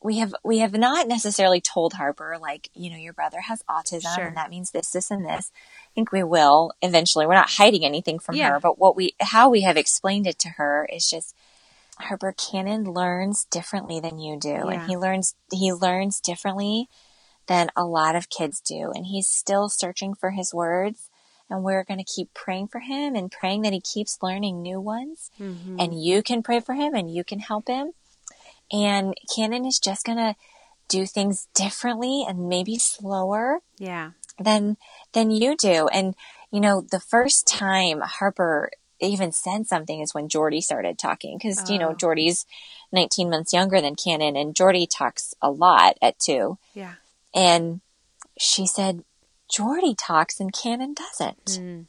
we have not necessarily told Harper, your brother has autism and that means this, this, and this. I think we will eventually. We're not hiding anything from her, but how we have explained it to her is just, Harper, Cannon learns differently than you do. Yeah. And he learns differently than a lot of kids do. And he's still searching for his words, and we're going to keep praying for him and praying that he keeps learning new ones, and you can pray for him and you can help him. And Cannon is just going to do things differently and maybe slower than you do. And, the first time Harper even said something is when Jordy started talking, because, Jordy's 19 months younger than Cannon, and Jordy talks a lot at 2. Yeah. And she said, Jordy talks and Cannon doesn't. Mm.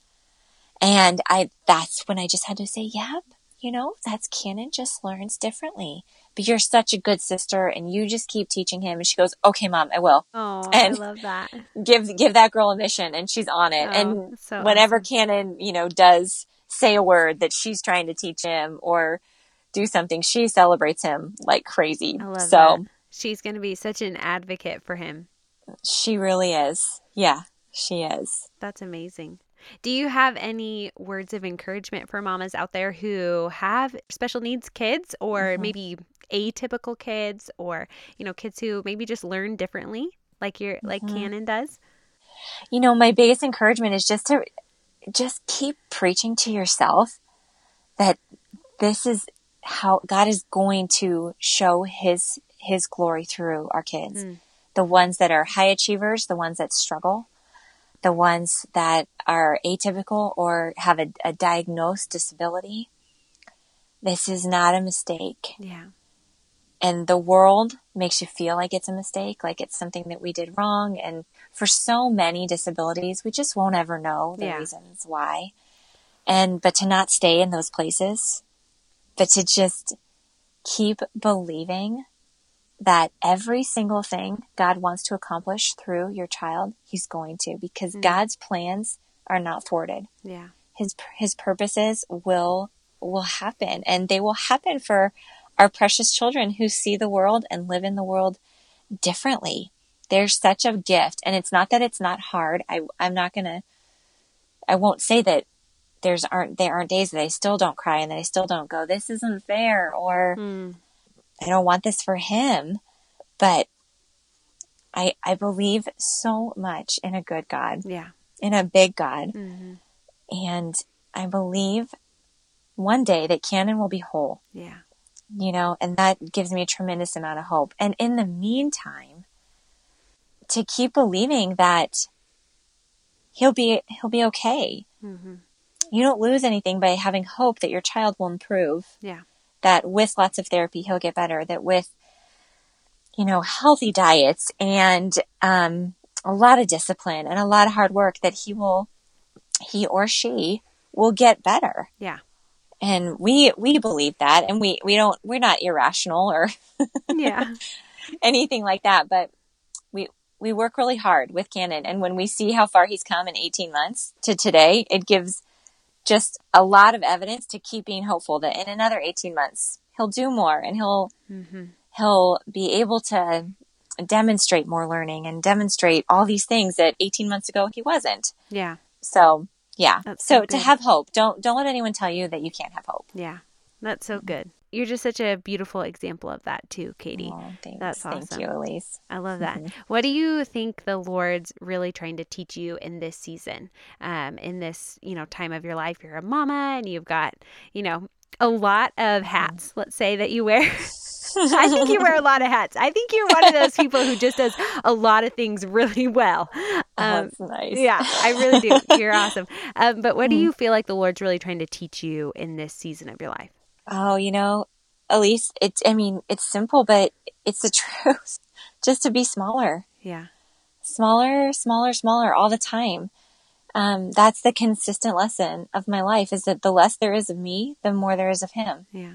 And that's when I just had to say, yep, you know, that's Cannon just learns differently. But you're such a good sister, and you just keep teaching him. And she goes, okay, Mom, I will. Oh, and I love that. Give that girl a mission, and she's on it. Oh, and so whenever awesome. Cannon, you know, does say a word that she's trying to teach him or do something, she celebrates him like crazy. I love that. She's going to be such an advocate for him. She really is. Yeah, she is. That's amazing. Do you have any words of encouragement for mamas out there who have special needs kids or mm-hmm. maybe atypical kids or, you know, kids who maybe just learn differently like you're mm-hmm. like Cannon does? You know, my biggest encouragement is just to keep preaching to yourself that this is how God is going to show his glory through our kids. Mm. The ones that are high achievers, the ones that struggle, the ones that are atypical or have a diagnosed disability. This is not a mistake. Yeah. And the world makes you feel like it's a mistake, like it's something that we did wrong. And for so many disabilities, we just won't ever know the reasons why. But to not stay in those places, but to just keep believing that every single thing God wants to accomplish through your child, he's going to, because mm-hmm. God's plans are not thwarted. Yeah. His purposes will happen, and they will happen for our precious children who see the world and live in the world differently. They're such a gift, and it's not that it's not hard. I won't say that there aren't days that I still don't cry and that I still don't go, this isn't fair, or I don't want this for him, but I believe so much in a good God, in a big God. Mm-hmm. And I believe one day that Cannon will be whole, you know, and that gives me a tremendous amount of hope. And in the meantime, to keep believing that he'll be okay. Mm-hmm. You don't lose anything by having hope that your child will improve. Yeah. That with lots of therapy, he'll get better, that with, you know, healthy diets and a lot of discipline and a lot of hard work, that he or she will get better. Yeah. And we believe that, and we're not irrational or anything like that, but we work really hard with Cannon. And when we see how far he's come in 18 months to today, it gives just a lot of evidence to keep being hopeful that in another 18 months, he'll do more, and he'll be able to demonstrate more learning and demonstrate all these things that 18 months ago he wasn't. Yeah. So, yeah. That's so to have hope. Don't let anyone tell you that you can't have hope. Yeah. That's so good. You're just such a beautiful example of that too, Katie. Oh, thanks. That's awesome. Thank you, Elise. I love that. Mm-hmm. What do you think the Lord's really trying to teach you in this season, in this, you know, time of your life? You're a mama, and you've got, you know, a lot of hats, let's say, that you wear. I think you wear a lot of hats. I think you're one of those people who just does a lot of things really well. That's nice. Yeah, I really do. You're awesome. But what do you feel like the Lord's really trying to teach you in this season of your life? Oh, you know, Elise, it's simple, but it's the truth. Just to be smaller. Yeah. Smaller all the time. That's the consistent lesson of my life, is that the less there is of me, the more there is of him. Yeah.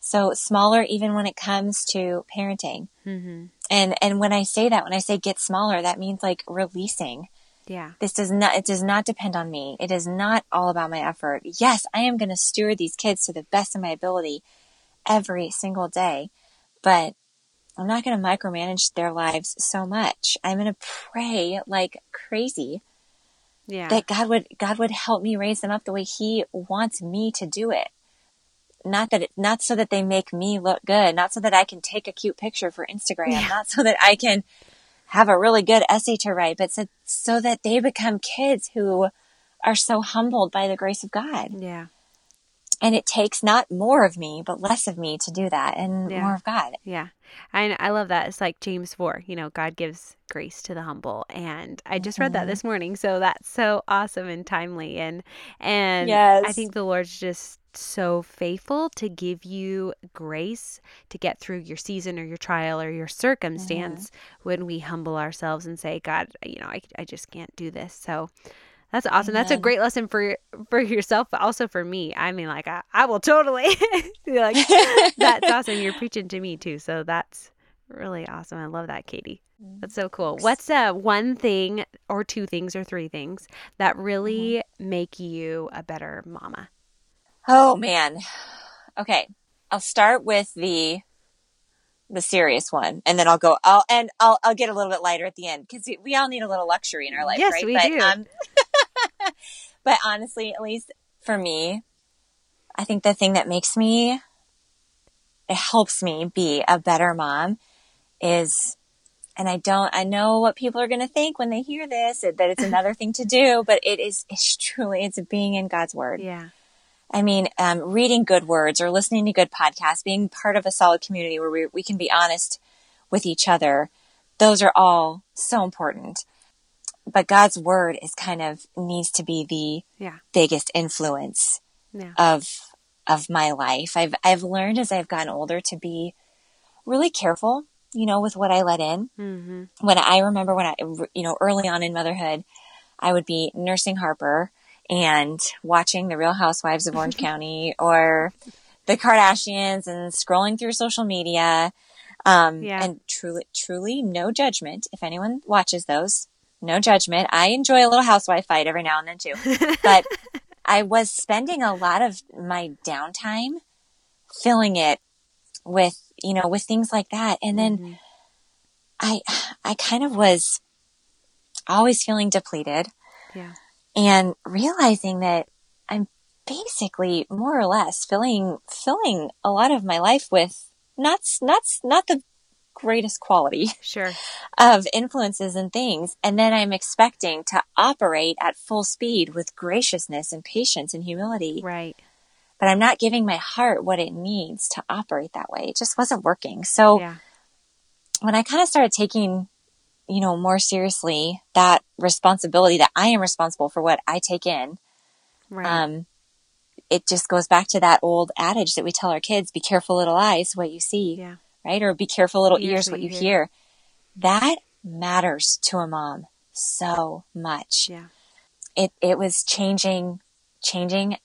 So smaller, even when it comes to parenting. Mm-hmm. And when I say get smaller, that means like releasing. Yeah. It does not depend on me. It is not all about my effort. Yes, I am going to steward these kids to the best of my ability every single day, but I'm not going to micromanage their lives so much. I'm going to pray like crazy that God would help me raise them up the way he wants me to do it. Not so that they make me look good, not so that I can take a cute picture for Instagram, not so that I can have a really good essay to write, but so that they become kids who are so humbled by the grace of God. Yeah. And it takes not more of me, but less of me to do that, and more of God. Yeah. And I love that. It's like James 4, you know, God gives grace to the humble. And I just read that this morning. So that's so awesome and timely. And yes. I think the Lord's just so faithful to give you grace to get through your season or your trial or your circumstance when we humble ourselves and say, God, you know, I just can't do this. So That's awesome. Amen. That's a great lesson for yourself, but also for me. I mean, like, I will totally be like, that's awesome. You're preaching to me too. So that's really awesome. I love that, Katie. That's so cool. What's one thing or two things or three things that really make you a better mama? Oh, man. Okay. I'll start with the serious one, and then I'll get a little bit lighter at the end, because we all need a little luxury in our life, yes, right? We do. But honestly, at least for me, I think the thing that helps me be a better mom is, and I know what people are going to think when they hear this, that it's another thing to do, but it's truly being in God's word. Yeah. I mean, reading good words or listening to good podcasts, being part of a solid community where we can be honest with each other. Those are all so important. But God's word is needs to be the biggest influence of my life. I've learned as I've gotten older to be really careful, with what I let in. Mm-hmm. When I remember early on in motherhood, I would be nursing Harper and watching The Real Housewives of Orange County or the Kardashians and scrolling through social media. And truly no judgment. If anyone watches those, no judgment. I enjoy a little housewife fight every now and then too. But I was spending a lot of my downtime filling it with things like that. And then I kind of was always feeling depleted. Yeah. And realizing that I'm basically more or less filling a lot of my life with not the greatest quality of influences and things. And then I'm expecting to operate at full speed with graciousness and patience and humility. Right. But I'm not giving my heart what it needs to operate that way. It just wasn't working. So when I kind of started taking more seriously that responsibility that I am responsible for what I take in. Right. It just goes back to that old adage that we tell our kids, be careful little eyes, what you see, right? Or be careful little ears, what you hear. That matters to a mom so much. Yeah. It was changing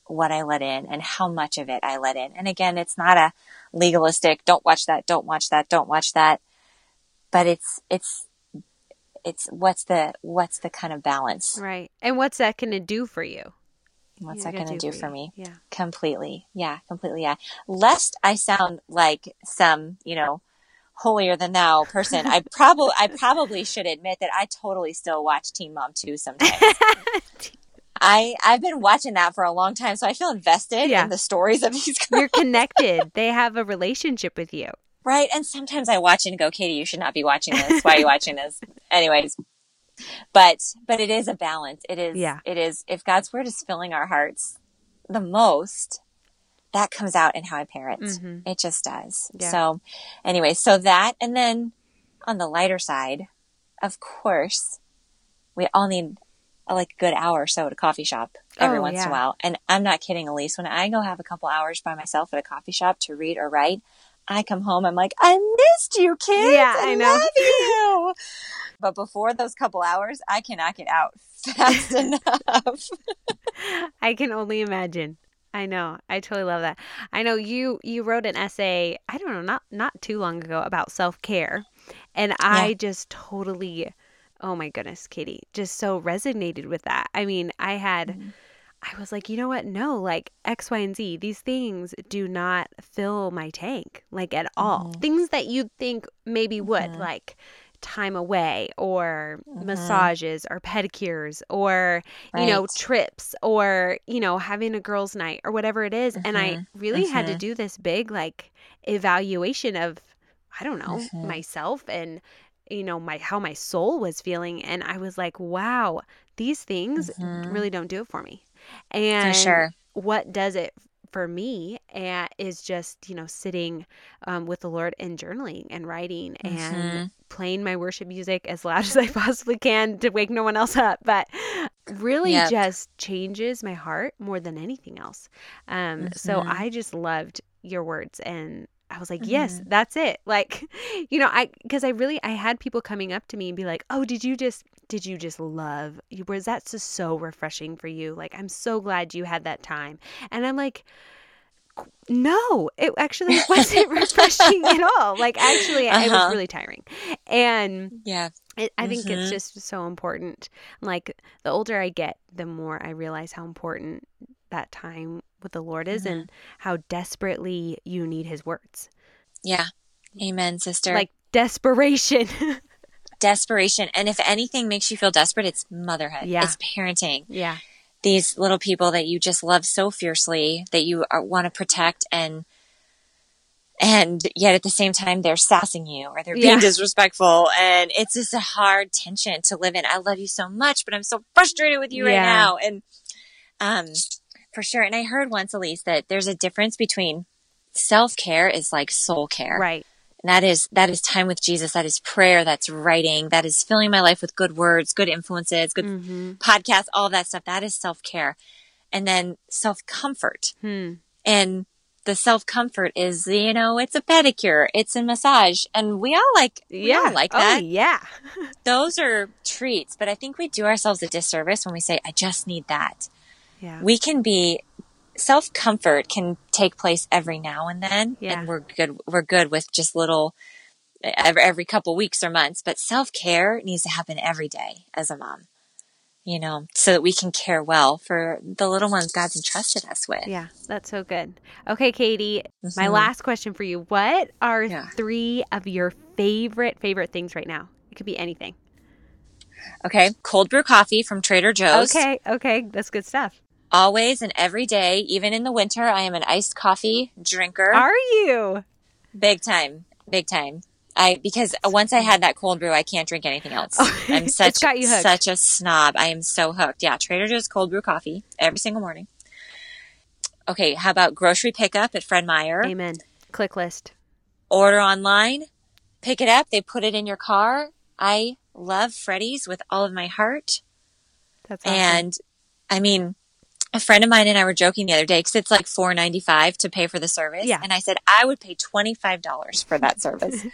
what I let in and how much of it I let in. And again, it's not a legalistic, don't watch that. But it's what's the kind of balance, right? And what's that going to do for you? What's that going to do for me? Yeah, completely. Yeah, completely. Yeah. Lest I sound like some, holier than thou person, I probably should admit that I totally still watch Teen Mom 2 sometimes. I've been watching that for a long time, so I feel invested in the stories of these girls. You're connected. They have a relationship with you. Right. And sometimes I watch and go, Katie, you should not be watching this. Why are you watching this? Anyways, but it is a balance. It is. If God's word is filling our hearts the most, that comes out in how I parent. Mm-hmm. It just does. Yeah. So anyway, so that, and then on the lighter side, of course, we all need a good hour or so at a coffee shop every once in a while. And I'm not kidding, Elise. When I go have a couple hours by myself at a coffee shop to read or write, I come home, I'm like, I missed you, kids. Yeah, I know. Love you. But before those couple hours, I cannot get out fast enough. I can only imagine. I know. I totally love that. I know you wrote an essay, I don't know, not too long ago about self-care. And I just totally, oh my goodness, Katie, just so resonated with that. I mean, I was like, you know what? No, X, Y, and Z, these things do not fill my tank, at all. Mm-hmm. Things that you'd think maybe would, time away or massages or pedicures or, trips or, having a girls' night or whatever it is. Mm-hmm. And I really had to do this big, evaluation of, I don't know, myself and, how my soul was feeling. And I was like, wow, these things really don't do it for me. And what does it for me is just, sitting with the Lord and journaling and writing and playing my worship music as loud as I possibly can to wake no one else up. But really just changes my heart more than anything else. So I just loved your words, and I was like, yes, that's it. I had people coming up to me and be like, oh, did you just did you just love? Was that just so refreshing for you? Like, I'm so glad you had that time. And I'm like, no, it actually wasn't refreshing at all. Like, actually, it was really tiring. And yeah, I think it's just so important. Like, the older I get, the more I realize how important that time with the Lord is and how desperately you need his words. Yeah. Amen, sister. Like, desperation. Desperation. And if anything makes you feel desperate, it's motherhood. Yeah. It's parenting. Yeah. These little people that you just love so fiercely that you want to protect, and yet at the same time they're sassing you or they're being disrespectful, and it's just a hard tension to live in. I love you so much, but I'm so frustrated with you right now. And for sure. And I heard once, Elise, that there's a difference between self-care is like soul care. Right. And that is time with Jesus. That is prayer. That's writing. That is filling my life with good words, good influences, good podcasts, all that stuff. That is self-care. And then self-comfort. And the self-comfort is, you know, it's a pedicure, it's a massage. And we all like that. Oh, yeah. Those are treats. But I think we do ourselves a disservice when we say, I just need that. Yeah. We can be... Self-comfort can take place every now and then, and we're good with just little every couple weeks or months, but self-care needs to happen every day as a mom, you know, so that we can care well for the little ones God's entrusted us with. Yeah, that's so good. Okay, Katie, my last question for you. What are three of your favorite things right now? It could be anything. Okay, cold brew coffee from Trader Joe's. Okay, that's good stuff. Always and every day, even in the winter, I am an iced coffee drinker. Are you? Big time. Because once I had that cold brew, I can't drink anything else. Oh, I'm such a snob. I am so hooked. Yeah, Trader Joe's cold brew coffee every single morning. Okay, how about grocery pickup at Fred Meyer? Amen. Click list. Order online, pick it up, they put it in your car. I love Freddy's with all of my heart. That's awesome. And I mean, a friend of mine and I were joking the other day because it's like $4.95 to pay for the service. Yeah. And I said, I would pay $25 for that service.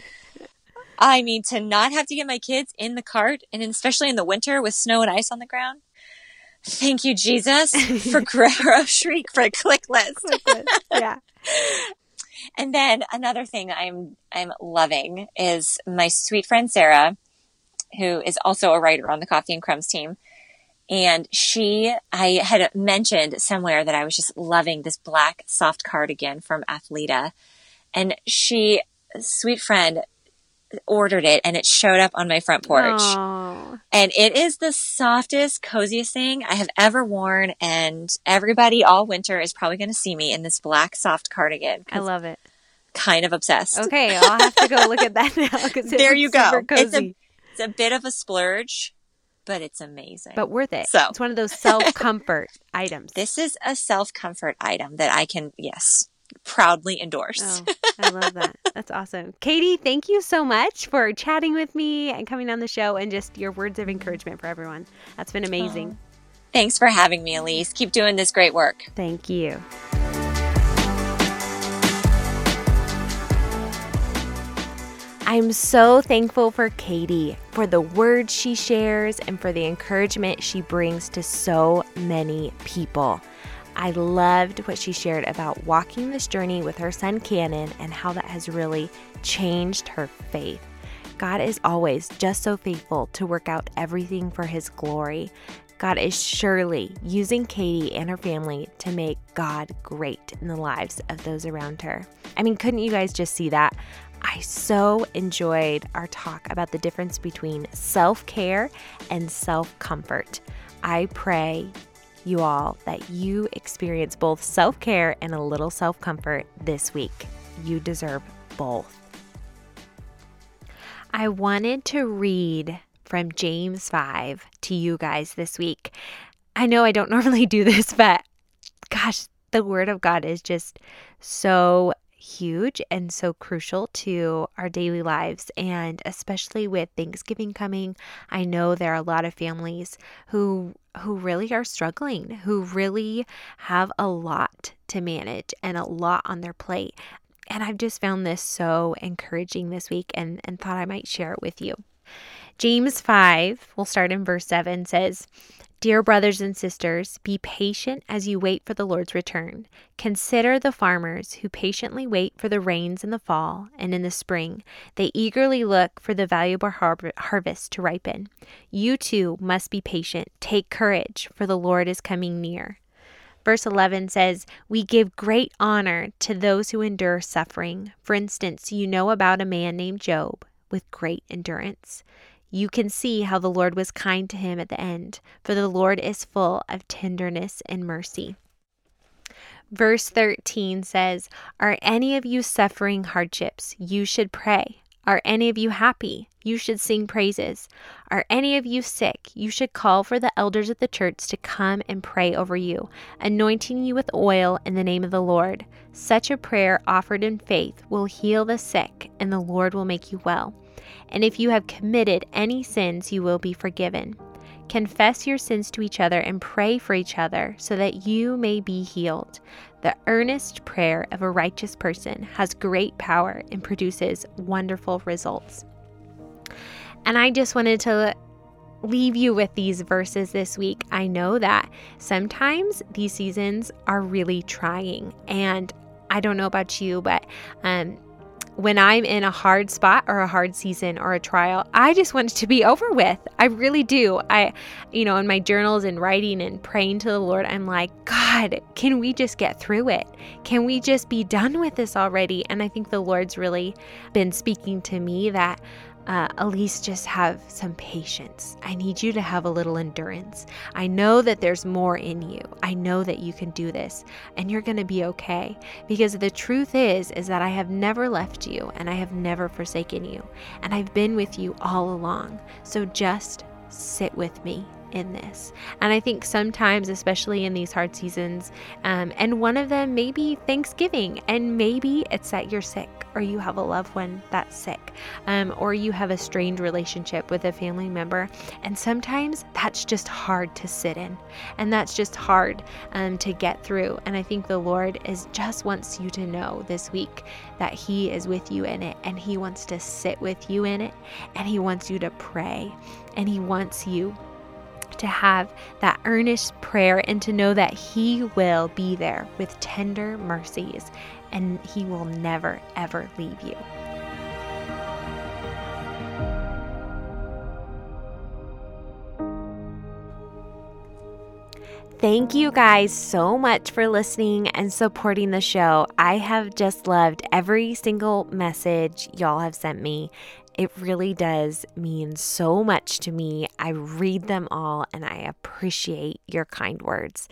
I mean, to not have to get my kids in the cart, and especially in the winter with snow and ice on the ground. Thank you, Jesus, for grocery, for a click list. Yeah. And then another thing I'm loving is my sweet friend, Sarah, who is also a writer on the Coffee and Crumbs team. And I had mentioned somewhere that I was just loving this black soft cardigan from Athleta. And she, sweet friend, ordered it and it showed up on my front porch. Aww. And it is the softest, coziest thing I have ever worn. And everybody all winter is probably going to see me in this black soft cardigan. I love it. Kind of obsessed. Okay, I'll have to go look at that now. There you go. Super cozy. It's a bit of a splurge. But it's amazing. But worth it. So. It's one of those self-comfort items. This is a self-comfort item that I can, proudly endorse. Oh, I love that. That's awesome. Katie, thank you so much for chatting with me and coming on the show and just your words of encouragement for everyone. That's been amazing. Oh. Thanks for having me, Elise. Keep doing this great work. Thank you. I'm so thankful for Katie, for the words she shares, and for the encouragement she brings to so many people. I loved what she shared about walking this journey with her son Cannon and how that has really changed her faith. God is always just so faithful to work out everything for his glory. God is surely using Katie and her family to make God great in the lives of those around her. I mean, couldn't you guys just see that? I so enjoyed our talk about the difference between self-care and self-comfort. I pray, you all, that you experience both self-care and a little self-comfort this week. You deserve both. I wanted to read from James 5 to you guys this week. I know I don't normally do this, but gosh, the Word of God is just so huge and so crucial to our daily lives, and especially with Thanksgiving coming, I know there are a lot of families who really are struggling, who really have a lot to manage and a lot on their plate. And I've just found this so encouraging this week and thought I might share it with you. James 5, we'll start in verse 7, says, "Dear brothers and sisters, be patient as you wait for the Lord's return. Consider the farmers who patiently wait for the rains in the fall and in the spring. They eagerly look for the valuable harvest to ripen. You too must be patient. Take courage, for the Lord is coming near." Verse 11 says, "We give great honor to those who endure suffering. For instance, you know about a man named Job with great endurance. You can see how the Lord was kind to him at the end, for the Lord is full of tenderness and mercy." Verse 13 says, "Are any of you suffering hardships? You should pray. Are any of you happy? You should sing praises. Are any of you sick? You should call for the elders of the church to come and pray over you, anointing you with oil in the name of the Lord. Such a prayer offered in faith will heal the sick, and the Lord will make you well. And if you have committed any sins, you will be forgiven. Confess your sins to each other and pray for each other so that you may be healed. The earnest prayer of a righteous person has great power and produces wonderful results." And I just wanted to leave you with these verses this week. I know that sometimes these seasons are really trying, and I don't know about you, but when I'm in a hard spot or a hard season or a trial, I just want it to be over with. I really do. I in my journals and writing and praying to the Lord, I'm like, God, can we just get through it? Can we just be done with this already? And I think the Lord's really been speaking to me that, Elise, just have some patience. I need you to have a little endurance. I know that there's more in you. I know that you can do this, and you're going to be okay, because the truth is that I have never left you, and I have never forsaken you, and I've been with you all along. So just sit with me in this. And I think sometimes, especially in these hard seasons, and one of them may be Thanksgiving, and maybe it's that you're sick, or you have a loved one that's sick, or you have a strained relationship with a family member. And sometimes that's just hard to sit in, and that's just hard to get through. And I think the Lord just wants you to know this week that He is with you in it, and He wants to sit with you in it, and He wants you to pray, and He wants you to have that earnest prayer and to know that He will be there with tender mercies, and He will never, ever leave you. Thank you guys so much for listening and supporting the show. I have just loved every single message y'all have sent me. It really does mean so much to me. I read them all, and I appreciate your kind words.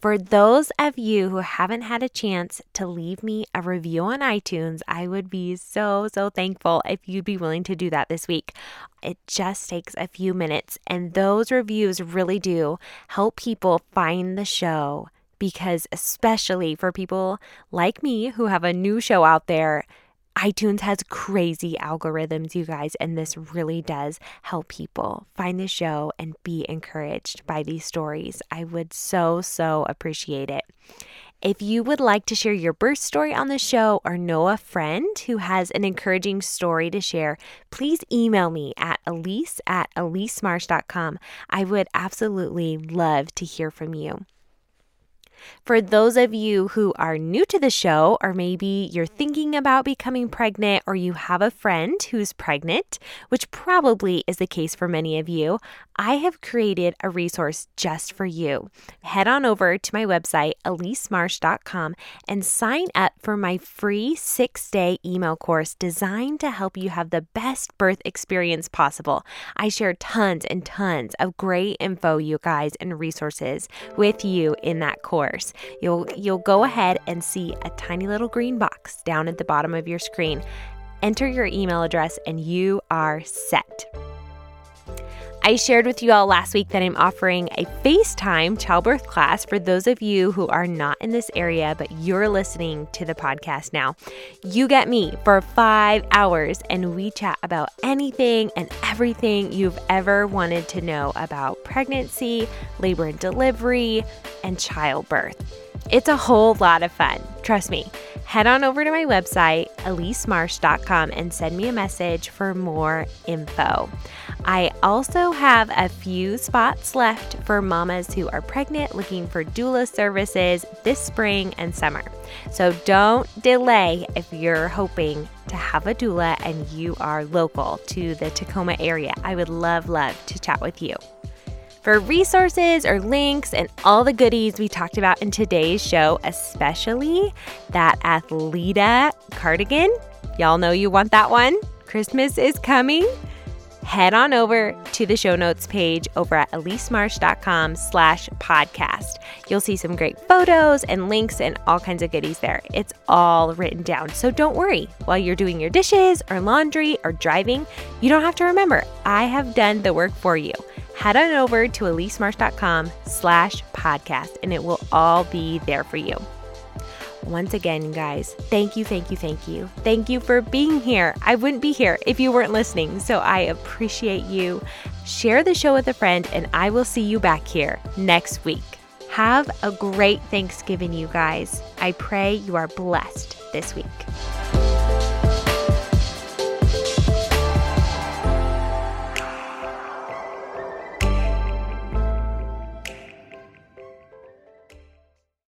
For those of you who haven't had a chance to leave me a review on iTunes, I would be so, so thankful if you'd be willing to do that this week. It just takes a few minutes, and those reviews really do help people find the show, because especially for people like me who have a new show out there, iTunes has crazy algorithms, you guys, and this really does help people find the show and be encouraged by these stories. I would so, so appreciate it. If you would like to share your birth story on the show or know a friend who has an encouraging story to share, please email me at elise@elisemarsh.com. I would absolutely love to hear from you. For those of you who are new to the show, or maybe you're thinking about becoming pregnant, or you have a friend who's pregnant, which probably is the case for many of you, I have created a resource just for you. Head on over to my website, elisemarsh.com, and sign up for my free 6-day email course designed to help you have the best birth experience possible. I share tons and tons of great info, you guys, and resources with you in that course. You'll go ahead and see a tiny little green box down at the bottom of your screen. Enter your email address, and you are set. I shared with you all last week that I'm offering a FaceTime childbirth class for those of you who are not in this area, but you're listening to the podcast now. You get me for 5 hours, and we chat about anything and everything you've ever wanted to know about pregnancy, labor and delivery, and childbirth. It's a whole lot of fun. Trust me. Head on over to my website, elisemarsh.com, and send me a message for more info. I also have a few spots left for mamas who are pregnant looking for doula services this spring and summer. So don't delay if you're hoping to have a doula and you are local to the Tacoma area. I would love to chat with you. For resources or links and all the goodies we talked about in today's show, especially that Athleta cardigan, y'all know you want that one. Christmas is coming. Head on over to the show notes page over at elisemarsh.com/podcast. You'll see some great photos and links and all kinds of goodies there. It's all written down. So don't worry, while you're doing your dishes or laundry or driving, you don't have to remember. I have done the work for you. Head on over to elisemarsh.com/podcast and it will all be there for you. Once again, guys, thank you. Thank you for being here. I wouldn't be here if you weren't listening, so I appreciate you. Share the show with a friend, and I will see you back here next week. Have a great Thanksgiving, you guys. I pray you are blessed this week.